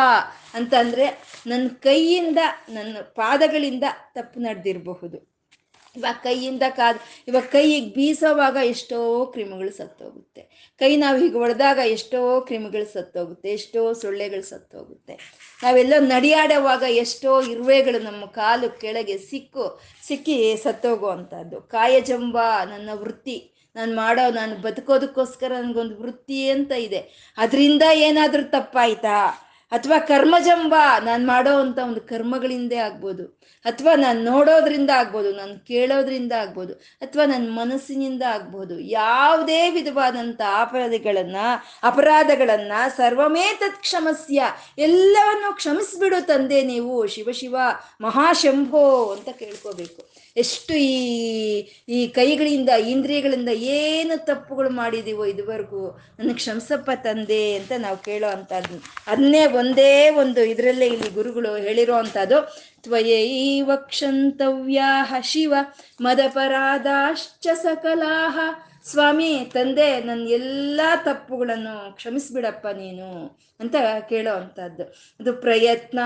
ಅಂತಂದರೆ ನನ್ನ ಕೈಯಿಂದ ನನ್ನ ಪಾದಗಳಿಂದ ತಪ್ಪು ನಡೆದಿರಬಹುದು. ಇವಾಗ ಕೈಯಿಂದ ಕಾದು ಇವಾಗ ಕೈಗೆ ಬೀಸೋವಾಗ ಎಷ್ಟೋ ಕ್ರಿಮಿಗಳು ಸತ್ತೋಗುತ್ತೆ, ಕೈ ನಾವು ಹೀಗೆ ಹೊಡೆದಾಗ ಎಷ್ಟೋ ಕ್ರಿಮಿಗಳು ಸತ್ತೋಗುತ್ತೆ, ಎಷ್ಟೋ ಸೊಳ್ಳೆಗಳು ಸತ್ತೋಗುತ್ತೆ, ನಾವೆಲ್ಲೋ ನಡೆಯಾಡುವಾಗ ಎಷ್ಟೋ ಇರುವೆಗಳು ನಮ್ಮ ಕಾಲು ಕೆಳಗೆ ಸಿಕ್ಕು ಸಿಕ್ಕಿ ಸತ್ತೋಗೋ ಅಂಥದ್ದು. ಕಾಯಜಂಬ ನನ್ನ ವೃತ್ತಿ, ನಾನು ಮಾಡೋ ನಾನು ಬದುಕೋದಕ್ಕೋಸ್ಕರ ನನಗೊಂದು ವೃತ್ತಿ ಅಂತ ಇದೆ, ಅದರಿಂದ ಏನಾದರೂ ತಪ್ಪಾಯ್ತಾ, ಅಥವಾ ಕರ್ಮಜಂಬ ನಾನು ಮಾಡೋ ಅಂಥ ಒಂದು ಕರ್ಮಗಳಿಂದೇ ಆಗ್ಬೋದು, ಅಥವಾ ನಾನು ನೋಡೋದ್ರಿಂದ ಆಗ್ಬೋದು, ನಾನು ಕೇಳೋದ್ರಿಂದ ಆಗ್ಬೋದು, ಅಥವಾ ನನ್ನ ಮನಸ್ಸಿನಿಂದ ಆಗ್ಬೋದು, ಯಾವುದೇ ವಿಧವಾದಂಥ ಅಪರಾಧಗಳನ್ನು ಅಪರಾಧಗಳನ್ನು ಸರ್ವಮೇ ತತ್ ಕ್ಷಮಸ್ಯ ಎಲ್ಲವನ್ನು ಕ್ಷಮಿಸ್ಬಿಡು ತಂದೆ ನೀವು, ಶಿವಶಿವ ಮಹಾಶಂಭೋ ಅಂತ ಕೇಳ್ಕೋಬೇಕು. ಎಷ್ಟು ಈ ಈ ಕೈಗಳಿಂದ ಇಂದ್ರಿಯಗಳಿಂದ ಏನು ತಪ್ಪುಗಳು ಮಾಡಿದ್ದೀವೋ ಇದುವರೆಗೂ ನನಗೆ ಕ್ಷಮಿಸಪ್ಪ ತಂದೆ ಅಂತ ನಾವು ಕೇಳೋ ಅಂಥದ್ದು. ಅದನ್ನೇ ಒಂದೇ ಒಂದು ಇದರಲ್ಲೇ ಇಲ್ಲಿ ಗುರುಗಳು ಹೇಳಿರೋ ಅಂಥದ್ದು, ತ್ವಯೈವ ಕ್ಷಂತವ್ಯಾ ಶಿವ ಮದಪರಾಧಾಶ್ಚ ಸಕಲಾಹ. ಸ್ವಾಮಿ ತಂದೆ ನನ್ನ ಎಲ್ಲ ತಪ್ಪುಗಳನ್ನು ಕ್ಷಮಿಸ್ಬಿಡಪ್ಪ ನೀನು ಅಂತ ಕೇಳೋ ಅಂಥದ್ದು. ಅದು ಪ್ರಯತ್ನ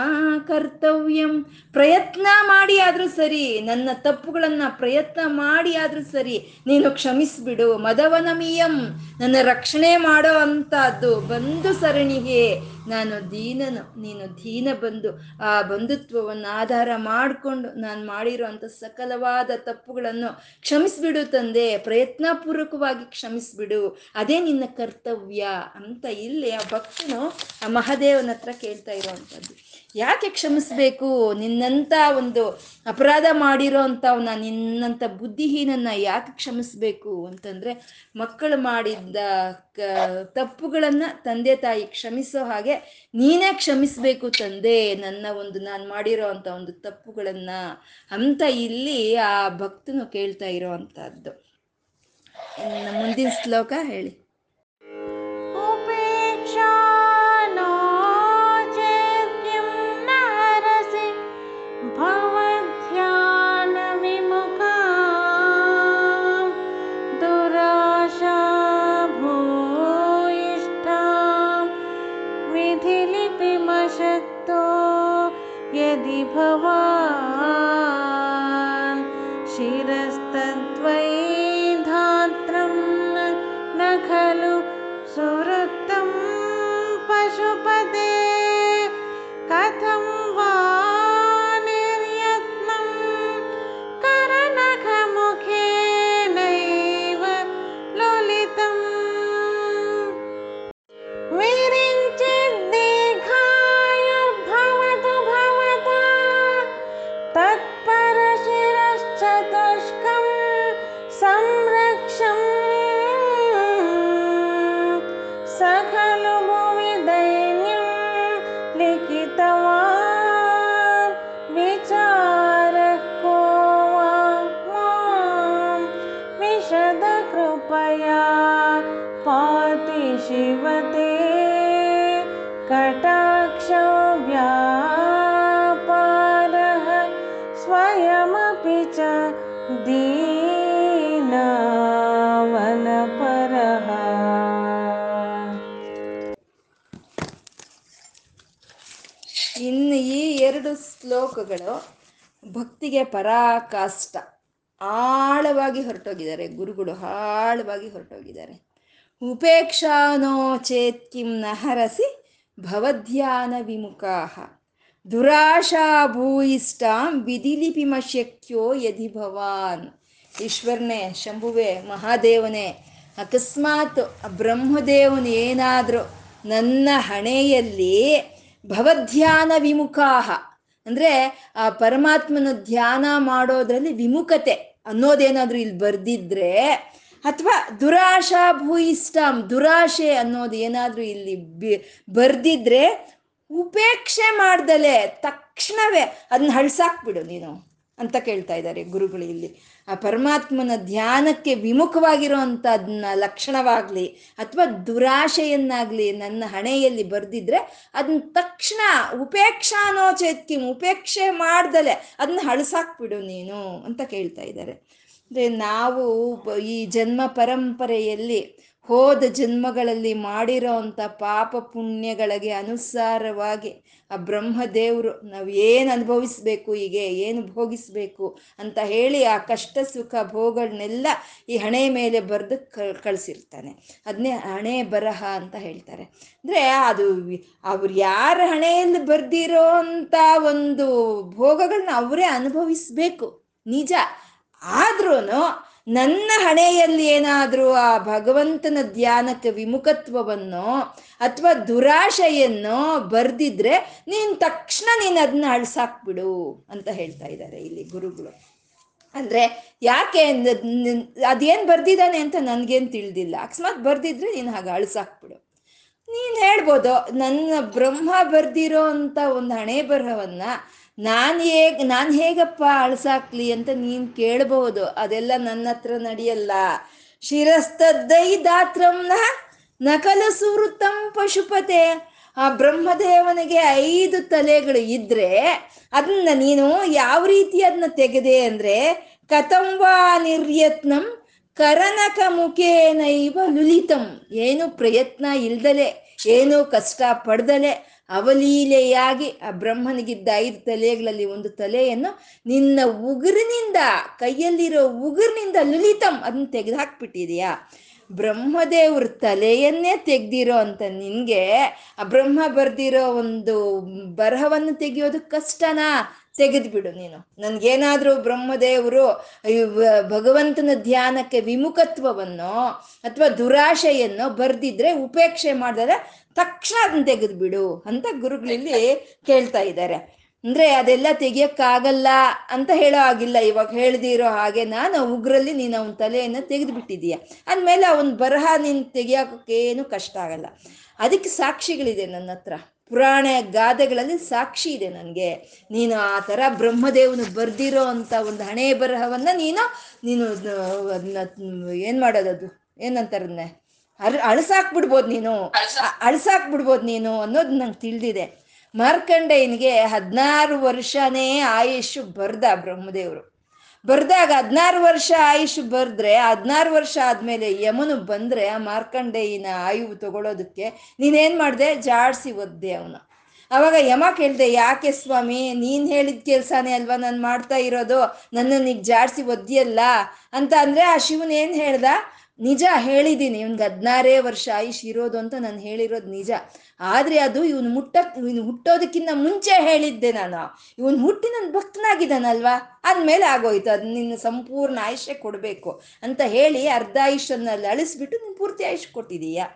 ಕರ್ತವ್ಯಂ, ಪ್ರಯತ್ನ ಮಾಡಿ ಆದರೂ ಸರಿ ನನ್ನ ತಪ್ಪುಗಳನ್ನು ಪ್ರಯತ್ನ ಮಾಡಿ ಆದರೂ ಸರಿ ನೀನು ಕ್ಷಮಿಸ್ಬಿಡು. ಮದವನಮಿಯಂ ನನ್ನ ರಕ್ಷಣೆ ಮಾಡೋ ಅಂಥದ್ದು. ಬಂಧು ಸರಣಿಗೆ ನಾನು ದೀನನು, ನೀನು ದೀನ ಬಂಧು. ಆ ಬಂಧುತ್ವವನ್ನು ಆಧಾರ ಮಾಡಿಕೊಂಡು ನಾನು ಮಾಡಿರೋಂಥ ಸಕಲವಾದ ತಪ್ಪುಗಳನ್ನು ಕ್ಷಮಿಸ್ಬಿಡು ತಂದೆ, ಪ್ರಯತ್ನಪೂರ್ವಕವಾಗಿ ಕ್ಷಮಿಸ್ಬಿಡು, ಅದೇ ನಿನ್ನ ಕರ್ತವ್ಯ ಅಂತ ಇಲ್ಲಿ ಆ ಭಕ್ತನು ಆ ಮಹಾದೇವನ ಹತ್ರ ಕೇಳ್ತಾ ಇರೋವಂಥದ್ದು. ಯಾಕೆ ಕ್ಷಮಿಸ್ಬೇಕು? ನಿನ್ನಂಥ ಒಂದು ಅಪರಾಧ ಮಾಡಿರೋ ಅಂಥವನ್ನ, ನಿನ್ನಂಥ ಬುದ್ಧಿಹೀನನ್ನ ಯಾಕೆ ಕ್ಷಮಿಸ್ಬೇಕು ಅಂತಂದರೆ, ಮಕ್ಕಳು ಮಾಡಿದ್ದ ಕ ತಪ್ಪುಗಳನ್ನು ತಂದೆ ತಾಯಿ ಕ್ಷಮಿಸೋ ಹಾಗೆ ನೀನೇ ಕ್ಷಮಿಸ್ಬೇಕು ತಂದೆ, ನನ್ನ ಒಂದು ನಾನು ಮಾಡಿರೋ ಅಂಥ ಒಂದು ತಪ್ಪುಗಳನ್ನು ಅಂತ ಇಲ್ಲಿ ಆ ಭಕ್ತನು ಕೇಳ್ತಾ ಇರೋ ಅಂಥದ್ದು. ಮುಂದಿನ ಶ್ಲೋಕ ಹೇಳಿ. ಕಥಂ ವಾ ನಿರ್ಯತ್ನಂ ಕರ ದೀನವನಪರಃ. ಇನ್ನು ಈ ಎರಡು ಶ್ಲೋಕಗಳು ಭಕ್ತಿಗೆ ಪರಾಕಾಷ್ಟ, ಆಳವಾಗಿ ಹೊರಟೋಗಿದ್ದಾರೆ ಗುರುಗಳು, ಆಳವಾಗಿ ಹೊರಟೋಗಿದ್ದಾರೆ. ಉಪೇಕ್ಷಾನೋ ಚೇತ್ಕಿಂ ನಹರಸಿ ಭವಧ್ಯಾನ ವಿಮುಖಾಹ ದುರಾಶಾ ಭೂಯಿಷ್ಟಾಂ ವಿಧಿಲಿಪಿಮ ಶಕ್ಯೋ ಯಧಿ ಭವಾನ್. ಈಶ್ವರನೇ, ಶಂಭುವೆ, ಮಹಾದೇವನೇ, ಅಕಸ್ಮಾತ್ ಬ್ರಹ್ಮದೇವನು ಏನಾದರೂ ನನ್ನ ಹಣೆಯಲ್ಲಿ ಭವಧ್ಯಾನ ವಿಮುಖಾಹ ಅಂದರೆ ಆ ಪರಮಾತ್ಮನ ಧ್ಯಾನ ಮಾಡೋದ್ರಲ್ಲಿ ವಿಮುಖತೆ ಅನ್ನೋದೇನಾದರೂ ಇಲ್ಲಿ ಬರೆದಿದ್ರೆ, ಅಥವಾ ದುರಾಶಾ ಭೂಯಿಷ್ಟಾಂ ದುರಾಶೆ ಅನ್ನೋದು ಏನಾದರೂ ಇಲ್ಲಿ ಬಿ ಬರೆದಿದ್ರೆ, ಉಪೇಕ್ಷೆ ಮಾಡ್ದಲೆ ತಕ್ಷಣವೇ ಅದನ್ನ ಹಳ್ಸಾಕ್ಬಿಡು ನೀನು ಅಂತ ಕೇಳ್ತಾ ಇದ್ದಾರೆ ಗುರುಗಳು. ಇಲ್ಲಿ ಆ ಪರಮಾತ್ಮನ ಧ್ಯಾನಕ್ಕೆ ವಿಮುಖವಾಗಿರೋ ಅಂಥದನ್ನ ಲಕ್ಷಣವಾಗಲಿ ಅಥವಾ ದುರಾಶೆಯನ್ನಾಗಲಿ ನನ್ನ ಹಣೆಯಲ್ಲಿ ಬರೆದಿದ್ರೆ ಅದನ್ನ ತಕ್ಷಣ ಉಪೇಕ್ಷಾನೋ ಚೇತ್ಕಿಂ ಉಪೇಕ್ಷೆ ಮಾಡ್ದಲೆ ಅದನ್ನ ಹಳ್ಸಾಕ್ಬಿಡು ನೀನು ಅಂತ ಕೇಳ್ತಾ ಇದ್ದಾರೆ. ಅಂದರೆ ನಾವು ಈ ಜನ್ಮ ಪರಂಪರೆಯಲ್ಲಿ ಹೋದ ಜನ್ಮಗಳಲ್ಲಿ ಮಾಡಿರೋ ಅಂಥ ಪಾಪ ಪುಣ್ಯಗಳಿಗೆ ಅನುಸಾರವಾಗಿ ಆ ಬ್ರಹ್ಮದೇವರು ನಾವು ಏನು ಅನುಭವಿಸ್ಬೇಕು, ಹೀಗೆ ಏನು ಭೋಗಿಸ್ಬೇಕು ಅಂತ ಹೇಳಿ ಆ ಕಷ್ಟ ಸುಖ ಭೋಗಗಳನ್ನೆಲ್ಲ ಈ ಹಣೆ ಮೇಲೆ ಬರೆದು ಕಳಿಸಿರ್ತಾನೆ. ಅದನ್ನೇ ಹಣೆ ಬರಹ ಅಂತ ಹೇಳ್ತಾರೆ. ಅಂದರೆ ಅದು ಅವ್ರು ಯಾರ ಹಣೆಯಲ್ಲಿ ಬರೆದಿರೋ ಅಂಥ ಒಂದು ಭೋಗಗಳನ್ನ ಅವರೇ ಅನುಭವಿಸ್ಬೇಕು ನಿಜ. ಆದ್ರೂ ನನ್ನ ಹಣೆಯಲ್ಲಿ ಏನಾದರೂ ಆ ಭಗವಂತನ ಧ್ಯಾನಕ್ಕೆ ವಿಮುಖತ್ವವನ್ನು ಅಥವಾ ದುರಾಶೆಯನ್ನು ಬರೆದಿದ್ರೆ ನೀನು ತಕ್ಷಣ ನೀನು ಅದನ್ನ ಅಳಿಸಾಕ್ಬಿಡು ಅಂತ ಹೇಳ್ತಾ ಇದ್ದಾರೆ ಇಲ್ಲಿ ಗುರುಗಳು. ಅಂದರೆ ಯಾಕೆ ಅದೇನು ಬರ್ದಿದ್ದಾನೆ ಅಂತ ನನಗೇನು ತಿಳಿದಿಲ್ಲ, ಅಕಸ್ಮಾತ್ ಬರ್ದಿದ್ರೆ ನೀನು ಹಾಗೆ ಅಳಿಸಾಕ್ಬಿಡು. ನೀನು ಹೇಳ್ಬೋದು, ನನ್ನ ಬ್ರಹ್ಮ ಬರೆದಿರೋ ಅಂಥ ಒಂದು ಹಣೆ ಬರಹವನ್ನು ನಾನು ಹೇಗೆ ನಾನು ಹೇಗಪ್ಪ ಅಳಿಸಾಕ್ಲಿ ಅಂತ ನೀನು ಕೇಳಬಹುದು. ಅದೆಲ್ಲ ನನ್ನ ಹತ್ರ ನಡೆಯಲ್ಲ. ಶಿರಸ್ತದ್ದೈ ದಾತ್ರಮ್ನ ನಕಲು ಸುವೃತ್ತಂ ಪಶುಪತೆ. ಆ ಬ್ರಹ್ಮದೇವನಿಗೆ ಐದು ತಲೆಗಳು ಇದ್ರೆ ಅದನ್ನ ನೀನು ಯಾವ ರೀತಿ ಅದನ್ನ ತೆಗೆದೆ ಅಂದರೆ ಕಥಂವಾ ನಿರ್ಯತ್ನಂ ಕರನಕ ಮುಖೇನೈವ ಲುಲಿತಂ. ಏನು ಪ್ರಯತ್ನ ಇಲ್ದಲೆ, ಏನು ಕಷ್ಟ ಪಡ್ದಲೆ, ಅವಲೀಲೆಯಾಗಿ ಆ ಬ್ರಹ್ಮನಿಗಿದ್ದ ಐದು ತಲೆಗಳಲ್ಲಿ ಒಂದು ತಲೆಯನ್ನು ನಿನ್ನ ಉಗುರಿನಿಂದ, ಕೈಯಲ್ಲಿರೋ ಉಗುರಿನಿಂದ ಲಲಿತಂ ಅದನ್ನು ತೆಗೆದು ಹಾಕ್ಬಿಟ್ಟಿದೆಯಾ. ಬ್ರಹ್ಮದೇವ್ರ ತಲೆಯನ್ನೇ ತೆಗೆದಿರೋ ಅಂತ ನಿನಗೆ ಆ ಬ್ರಹ್ಮ ಬರೆದಿರೋ ಒಂದು ಬರಹವನ್ನು ತೆಗೆಯೋದು ಕಷ್ಟನಾ? ತೆಗೆದುಬಿಡು ನೀನು. ನನಗೇನಾದರೂ ಬ್ರಹ್ಮದೇವರು ಭಗವಂತನ ಧ್ಯಾನಕ್ಕೆ ವಿಮುಖತ್ವವನ್ನು ಅಥವಾ ದುರಾಶೆಯನ್ನು ಬರೆದಿದ್ರೆ ಉಪೇಕ್ಷೆ ಮಾಡಿದ್ರೆ ತಕ್ಷಣ ಅದನ್ನ ತೆಗೆದುಬಿಡು ಅಂತ ಗುರುಗಳಲ್ಲಿ ಕೇಳ್ತಾ ಇದ್ದಾರೆ. ಅಂದರೆ ಅದೆಲ್ಲ ತೆಗಿಯೋಕ್ಕಾಗಲ್ಲ ಅಂತ ಹೇಳೋ ಆಗಿಲ್ಲ. ಇವಾಗ ಹೇಳ್ದಿರೋ ಹಾಗೆ ನಾನು ಉಗ್ರಲ್ಲಿ ನೀನು ಅವನ ತಲೆಯನ್ನು ತೆಗೆದುಬಿಟ್ಟಿದ್ದೀಯ ಅಂದಮೇಲೆ ಅವನ ಬರಹ ನೀನು ತೆಗಿಯೋಕ್ಕೇನು ಕಷ್ಟ ಆಗಲ್ಲ. ಅದಕ್ಕೆ ಸಾಕ್ಷಿಗಳಿದೆ ನನ್ನ ಹತ್ರ, ಪುರಾಣ ಗಾದೆಗಳಲ್ಲಿ ಸಾಕ್ಷಿ ಇದೆ ನನಗೆ. ನೀನು ಆ ಥರ ಬ್ರಹ್ಮದೇವನು ಬರೆದಿರೋ ಅಂಥ ಒಂದು ಹಣೆ ಬರಹವನ್ನು ನೀನು ನೀನು ಅದನ್ನ ಏನು ಮಾಡೋದದು ಏನಂತಾರನ್ನೇ ಅಳ್ ಅಳಿಸಾಕ್ಬಿಡ್ಬೋದು ನೀನು ಅಳಿಸಾಕ್ಬಿಡ್ಬೋದು ನೀನು ಅನ್ನೋದು ನಂಗೆ ತಿಳಿದಿದೆ. ಮಾರ್ಕಂಡೇಯನಿಗೆ ಹದಿನಾರು ವರ್ಷನೇ ಆಯುಷು ಬರ್ದ ಬ್ರಹ್ಮದೇವರು. ಬರ್ದಾಗ ಹದಿನಾರು ವರ್ಷ ಆಯುಷ್ ಬರೆದ್ರೆ ಹದಿನಾರು ವರ್ಷ ಆದಮೇಲೆ ಯಮನು ಬಂದರೆ ಆ ಮಾರ್ಕಂಡೇಯನ ಆಯುವು ತಗೊಳ್ಳೋದಕ್ಕೆ ನೀನೇನು ಮಾಡಿದೆ? ಜಾಡಿಸಿ ಒದ್ದೆ ಅವನ. ಆವಾಗ ಯಮ ಕೇಳಿದೆ, ಯಾಕೆ ಸ್ವಾಮಿ ನೀನು ಹೇಳಿದ ಕೆಲಸನೇ ಅಲ್ವಾ ನಾನು ಮಾಡ್ತಾ ಇರೋದು, ನನ್ನನ್ನು ಈಗ ಜಾಡಿಸಿ ಒದ್ದಿಯಲ್ಲ ಅಂತ ಅಂದರೆ ಆ ಶಿವನ್ ಏನು ಹೇಳ್ದ, ನಿಜ ಹೇಳಿದ್ದೀನಿ, ಇವನ್ಗೆ ಹದಿನಾರೇ ವರ್ಷ ಆಯುಷ್ ಇರೋದು ಅಂತ ನಾನು ಹೇಳಿರೋದು ನಿಜ. ಆದರೆ ಅದು ಇವನು ಮುಟ್ಟ ಇವನು ಹುಟ್ಟೋದಕ್ಕಿಂತ ಮುಂಚೆ ಹೇಳಿದ್ದೆ ನಾನು. ಇವನು ಹುಟ್ಟಿ ನನ್ನ ಭಕ್ತನಾಗಿದ್ದಾನಲ್ವಾ, ಅಂದಮೇಲೆ ಆಗೋಯ್ತು, ಅದು ನಿನ್ನ ಸಂಪೂರ್ಣ ಆಯುಷ್ಯ ಕೊಡಬೇಕು ಅಂತ ಹೇಳಿ ಅರ್ಧ ಆಯುಷನ್ನಲ್ಲಿ ಅಳಿಸ್ಬಿಟ್ಟು ನೀನು ಪೂರ್ತಿ ಆಯುಷ್ ಕೊಟ್ಟಿದ್ದೀಯಾ.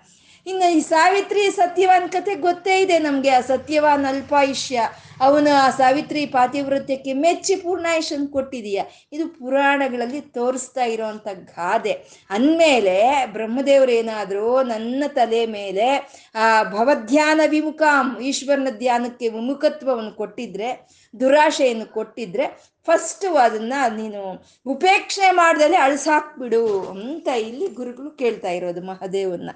ಇನ್ನು ಈ ಸಾವಿತ್ರಿ ಸತ್ಯವಾನ್ ಕತೆ ಗೊತ್ತೇ ಇದೆ ನಮಗೆ. ಆ ಸತ್ಯವಾನ್ ಅಲ್ಪಾಯುಷ್ಯ, ಅವನ ಸಾವಿತ್ರಿ ಪಾತಿವ್ರತ್ಯಕ್ಕೆ ಮೆಚ್ಚಿ ಪೂರ್ಣಾಯುಷನ್ ಕೊಟ್ಟಿದೀಯ. ಇದು ಪುರಾಣಗಳಲ್ಲಿ ತೋರಿಸ್ತಾ ಇರೋವಂಥ ಗಾದೆ. ಅಂದಮೇಲೆ ಬ್ರಹ್ಮದೇವರೇನಾದರೂ ನನ್ನ ತಲೆ ಮೇಲೆ ಆ ಭವಧ್ಯಾನ ವಿಮುಖಾಂ ಈಶ್ವರನ ಧ್ಯಾನಕ್ಕೆ ವಿಮುಖತ್ವವನ್ನು ಕೊಟ್ಟಿದ್ರೆ, ದುರಾಶೆಯನ್ನು ಕೊಟ್ಟಿದ್ರೆ ಫಸ್ಟು ಅದನ್ನು ನೀನು ಉಪೇಕ್ಷೆ ಮಾಡ್ದಲೆ ಅಳಿಸಾಕ್ಬಿಡು ಅಂತ ಇಲ್ಲಿ ಗುರುಗಳು ಕೇಳ್ತಾ ಇರೋದು ಮಹಾದೇವನ್ನ.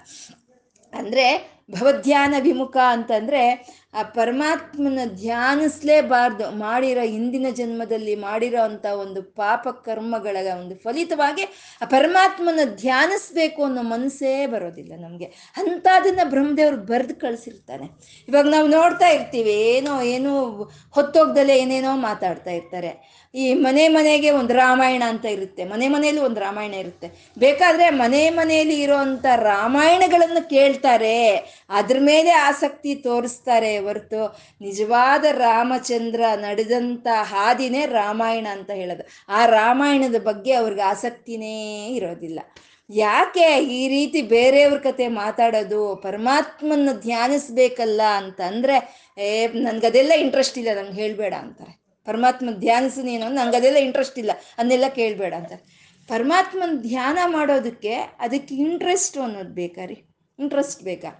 ಅಂದರೆ ಭವಧ್ಯಾನ ವಿಮುಖ ಅಂತಂದರೆ ಆ ಪರಮಾತ್ಮನ ಧ್ಯಾನಿಸ್ಲೇಬಾರ್ದು. ಮಾಡಿರೋ ಹಿಂದಿನ ಜನ್ಮದಲ್ಲಿ ಮಾಡಿರೋ ಅಂಥ ಒಂದು ಪಾಪ ಕರ್ಮಗಳ ಒಂದು ಫಲಿತವಾಗಿ ಆ ಪರಮಾತ್ಮನ ಧ್ಯಾನಿಸ್ಬೇಕು ಅನ್ನೋ ಮನಸ್ಸೇ ಬರೋದಿಲ್ಲ ನಮಗೆ. ಅಂಥದನ್ನ ಬ್ರಹ್ಮದೇವ್ರು ಬರೆದು ಕಳಿಸಿರ್ತಾನೆ. ಇವಾಗ ನಾವು ನೋಡ್ತಾ ಇರ್ತೀವಿ, ಏನೋ ಏನೋ ಹೊತ್ತೋಗ್ದಲ್ಲೇ ಏನೇನೋ ಮಾತಾಡ್ತಾ ಇರ್ತಾರೆ. ಈ ಮನೆ ಮನೆಗೆ ಒಂದು ರಾಮಾಯಣ ಅಂತ ಇರುತ್ತೆ, ಮನೆ ಮನೆಯಲ್ಲಿ ಒಂದು ರಾಮಾಯಣ ಇರುತ್ತೆ. ಬೇಕಾದರೆ ಮನೆ ಮನೆಯಲ್ಲಿ ಇರೋವಂಥ ರಾಮಾಯಣಗಳನ್ನು ಕೇಳ್ತಾರೆ, ಅದ್ರ ಮೇಲೆ ಆಸಕ್ತಿ ತೋರಿಸ್ತಾರೆ ಹೊರತು ನಿಜವಾದ ರಾಮಚಂದ್ರ ನಡೆದಂಥ ಹಾದಿನೇ ರಾಮಾಯಣ ಅಂತ ಹೇಳೋದು. ಆ ರಾಮಾಯಣದ ಬಗ್ಗೆ ಅವ್ರಿಗೆ ಆಸಕ್ತಿನೇ ಇರೋದಿಲ್ಲ. ಯಾಕೆ ಈ ರೀತಿ ಬೇರೆಯವ್ರ ಕತೆ ಮಾತಾಡೋದು? ಪರಮಾತ್ಮನ ಧ್ಯಾನಿಸ್ಬೇಕಲ್ಲ ಅಂತಂದರೆ, ಏ ನನಗದೆಲ್ಲ ಇಂಟ್ರೆಸ್ಟ್ ಇಲ್ಲ, ನಂಗೆ ಹೇಳಬೇಡ ಅಂತಾರೆ. ಪರಮಾತ್ಮ ಧ್ಯಾನಿಸು ನೀನು, ನಂಗದೆಲ್ಲ ಇಂಟ್ರೆಸ್ಟ್ ಇಲ್ಲ, ಅದನ್ನೆಲ್ಲ ಕೇಳಬೇಡ ಅಂತಾರೆ. ಪರಮಾತ್ಮನ ಧ್ಯಾನ ಮಾಡೋದಕ್ಕೆ ಅದಕ್ಕೆ ಇಂಟ್ರೆಸ್ಟು ಅನ್ನೋದು ಬೇಕಾ ರೀ? ಇಂಟ್ರೆಸ್ಟ್ ಬೇಕಾ?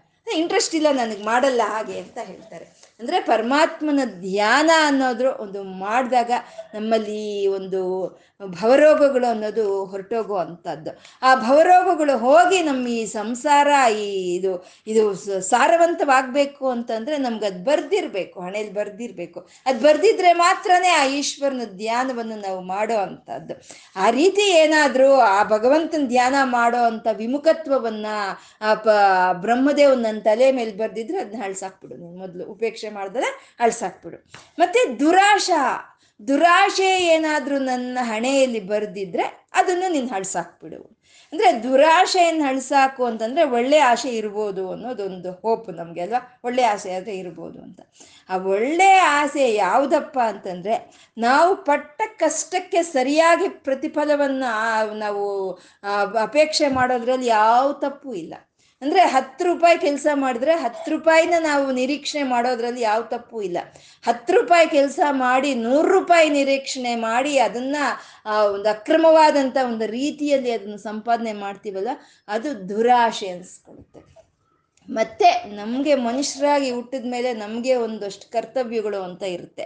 ಇಂಟ್ರೆಸ್ಟ್ ಇಲ್ಲ ನನಗೆ, ಮಾಡಲ್ಲ ಹಾಗೆ ಅಂತ ಹೇಳ್ತಾರೆ. ಅಂದರೆ ಪರಮಾತ್ಮನ ಧ್ಯಾನ ಅನ್ನೋದು ಒಂದು ಮಾಡಿದಾಗ ನಮ್ಮಲ್ಲಿ ಒಂದು ಭವರೋಗಗಳು ಅನ್ನೋದು ಹೊರಟೋಗೋ ಅಂಥದ್ದು. ಆ ಭವರೋಗಗಳು ಹೋಗಿ ನಮ್ಮ ಈ ಸಂಸಾರ ಈ ಇದು ಇದು ಸಾರವಂತವಾಗಬೇಕು ಅಂತಂದರೆ ನಮ್ಗೆ ಅದು ಬರ್ದಿರಬೇಕು, ಹಣೆಯಲ್ಲಿ ಬರ್ದಿರಬೇಕು. ಅದು ಬರ್ದಿದ್ರೆ ಮಾತ್ರನೇ ಆ ಈಶ್ವರನ ಧ್ಯಾನವನ್ನು ನಾವು ಮಾಡೋ ಅಂಥದ್ದು. ಆ ರೀತಿ ಏನಾದರೂ ಆ ಭಗವಂತನ ಧ್ಯಾನ ಮಾಡೋ ಅಂಥ ವಿಮುಖತ್ವವನ್ನು ಆ ಪ ಬ್ರಹ್ಮದೇವ್ ನನ್ನ ತಲೆ ಮೇಲೆ ಬರ್ದಿದ್ರೆ ಅದನ್ನ ಅಳ್ಸಾಕ್ಬಿಡು, ನೀನು ಮೊದಲು ಉಪೇಕ್ಷೆ ಮಾಡ್ದಲ್ಲ ಅಳ್ಸಾಕ್ಬಿಡು. ಮತ್ತೆ ದುರಾಶ ದುರಾಶೆ ಏನಾದ್ರೂ ನನ್ನ ಹಣೆಯಲ್ಲಿ ಬರ್ದಿದ್ರೆ ಅದನ್ನು ನೀನು ಅಳ್ಸಾಕ್ಬಿಡು. ಅಂದ್ರೆ ದುರಾಶೆಯನ್ನು ಅಳ್ಸಾಕು ಅಂತಂದ್ರೆ ಒಳ್ಳೆ ಆಸೆ ಇರ್ಬೋದು ಅನ್ನೋದೊಂದು ಹೋಪ್ ನಮ್ಗೆ ಅಲ್ವಾ? ಒಳ್ಳೆ ಆಸೆ ಆದರೆ ಇರ್ಬೋದು ಅಂತ. ಆ ಒಳ್ಳೆ ಆಸೆ ಯಾವುದಪ್ಪ ಅಂತಂದ್ರೆ, ನಾವು ಪಟ್ಟ ಕಷ್ಟಕ್ಕೆ ಸರಿಯಾಗಿ ಪ್ರತಿಫಲವನ್ನು ನಾವು ಅಪೇಕ್ಷೆ ಮಾಡೋದ್ರಲ್ಲಿ ಯಾವ ತಪ್ಪು ಇಲ್ಲ. ಅಂದರೆ ಹತ್ತು ರೂಪಾಯಿ ಕೆಲಸ ಮಾಡಿದ್ರೆ ಹತ್ತು ರೂಪಾಯಿನ ನಾವು ನಿರೀಕ್ಷಣೆ ಮಾಡೋದ್ರಲ್ಲಿ ಯಾವ ತಪ್ಪು ಇಲ್ಲ. ಹತ್ತು ರೂಪಾಯಿ ಕೆಲಸ ಮಾಡಿ ನೂರು ರೂಪಾಯಿ ನಿರೀಕ್ಷಣೆ ಮಾಡಿ ಅದನ್ನು ಒಂದು ಅಕ್ರಮವಾದಂಥ ಒಂದು ರೀತಿಯಲ್ಲಿ ಅದನ್ನು ಸಂಪಾದನೆ ಮಾಡ್ತೀವಲ್ಲ, ಅದು ದುರಾಶೆ ಅನಿಸ್ಕೊಳ್ಳುತ್ತೆ. ಮತ್ತೆ ನಮಗೆ ಮನುಷ್ಯರಾಗಿ ಹುಟ್ಟಿದ ಮೇಲೆ ನಮಗೆ ಒಂದಷ್ಟು ಕರ್ತವ್ಯಗಳು ಅಂತ ಇರುತ್ತೆ.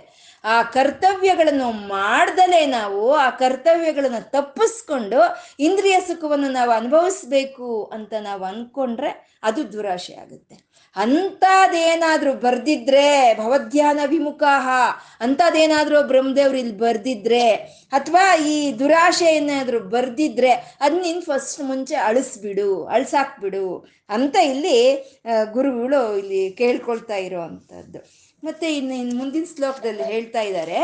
ಆ ಕರ್ತವ್ಯಗಳನ್ನು ಮಾಡ್ದಲೇ ನಾವು ಆ ಕರ್ತವ್ಯಗಳನ್ನು ತಪ್ಪಿಸ್ಕೊಂಡು ಇಂದ್ರಿಯ ಸುಖವನ್ನು ನಾವು ಅನುಭವಿಸ್ಬೇಕು ಅಂತ ನಾವು ಅಂದ್ಕೊಂಡ್ರೆ ಅದು ದುರಾಶೆ ಆಗುತ್ತೆ. ಅಂಥದ್ದೇನಾದರೂ ಬರೆದಿದ್ರೆ, ಭವಧ್ಯಾನ ವಿಮುಖಾಹ ಅಂಥದ್ದೇನಾದರೂ ಬ್ರಹ್ಮದೇವ್ರು ಇಲ್ಲಿ ಬರೆದಿದ್ರೆ ಅಥವಾ ಈ ದುರಾಶೆ ಏನಾದರೂ ಬರೆದಿದ್ರೆ ಅದನ್ನ ನೀನು ಫಸ್ಟ್ ಮುಂಚೆ ಅಳಿಸ್ಬಿಡು, ಅಳಿಸಾಕ್ಬಿಡು ಅಂತ ಇಲ್ಲಿ ಗುರುಗಳು ಇಲ್ಲಿ ಕೇಳ್ಕೊಳ್ತಾ ಇರೋ ಅಂಥದ್ದು. ಮತ್ತೆ ಇನ್ನು ಇನ್ನು ಮುಂದಿನ ಶ್ಲೋಕದಲ್ಲಿ ಹೇಳ್ತಾ ಇದ್ದಾರೆ,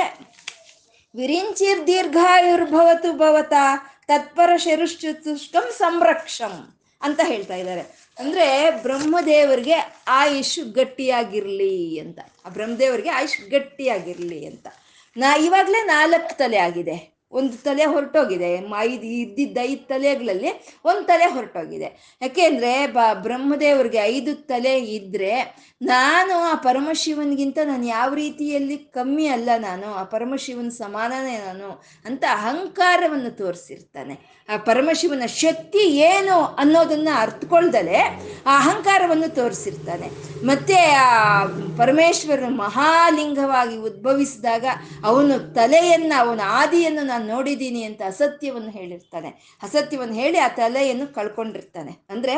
ವಿರಿಂಚಿರ್ ದೀರ್ಘಾಯುರ್ಭವತು ಭವತ ತತ್ಪರ ಶರುಶ್ಚುತುಷ್ಟಂ ಸಂರಕ್ಷಂ ಅಂತ ಹೇಳ್ತಾ ಇದ್ದಾರೆ. ಅಂದರೆ ಬ್ರಹ್ಮದೇವರಿಗೆ ಆಯುಷ್ ಗಟ್ಟಿಯಾಗಿರಲಿ ಅಂತ, ಆ ಬ್ರಹ್ಮದೇವರಿಗೆ ಆಯುಷ್ ಗಟ್ಟಿಯಾಗಿರಲಿ ಅಂತ. ನಾ ಇವಾಗಲೇ ನಾಲ್ಕು ತಲೆ ಆಗಿದೆ, ಒಂದು ತಲೆ ಹೊರಟೋಗಿದೆ. ಐದು ಇದ್ದಿದ್ದ ಐದು ತಲೆಗಳಲ್ಲಿ ಒಂದು ತಲೆ ಹೊರಟೋಗಿದೆ. ಯಾಕೆಂದರೆ ಬ ಬ್ರಹ್ಮದೇವರಿಗೆ ಐದು ತಲೆ ಇದ್ದರೆ ನಾನು ಆ ಪರಮಶಿವನಿಗಿಂತ ನಾನು ಯಾವ ರೀತಿಯಲ್ಲಿ ಕಮ್ಮಿ ಅಲ್ಲ, ನಾನು ಆ ಪರಮಶಿವನ ಸಮಾನನೇ ನಾನು ಅಂತ ಅಹಂಕಾರವನ್ನು ತೋರಿಸಿರ್ತಾನೆ. ಆ ಪರಮಶಿವನ ಶಕ್ತಿ ಏನು ಅನ್ನೋದನ್ನು ಅರ್ಥಕೊಳ್ದಲೇ ಆ ಅಹಂಕಾರವನ್ನು ತೋರಿಸಿರ್ತಾನೆ. ಮತ್ತು ಆ ಪರಮೇಶ್ವರನು ಮಹಾಲಿಂಗವಾಗಿ ಉದ್ಭವಿಸಿದಾಗ ಅವನು ತಲೆಯನ್ನು, ಅವನ ಆದಿಯನ್ನು ನಾನು ನೋಡಿದ್ದೀನಿ ಅಂತ ಅಸತ್ಯವನ್ನು ಹೇಳಿರ್ತಾನೆ. ಅಸತ್ಯವನ್ನು ಹೇಳಿ ಆ ತಲೆಯನ್ನು ಕಳ್ಕೊಂಡಿರ್ತಾನೆ. ಅಂದರೆ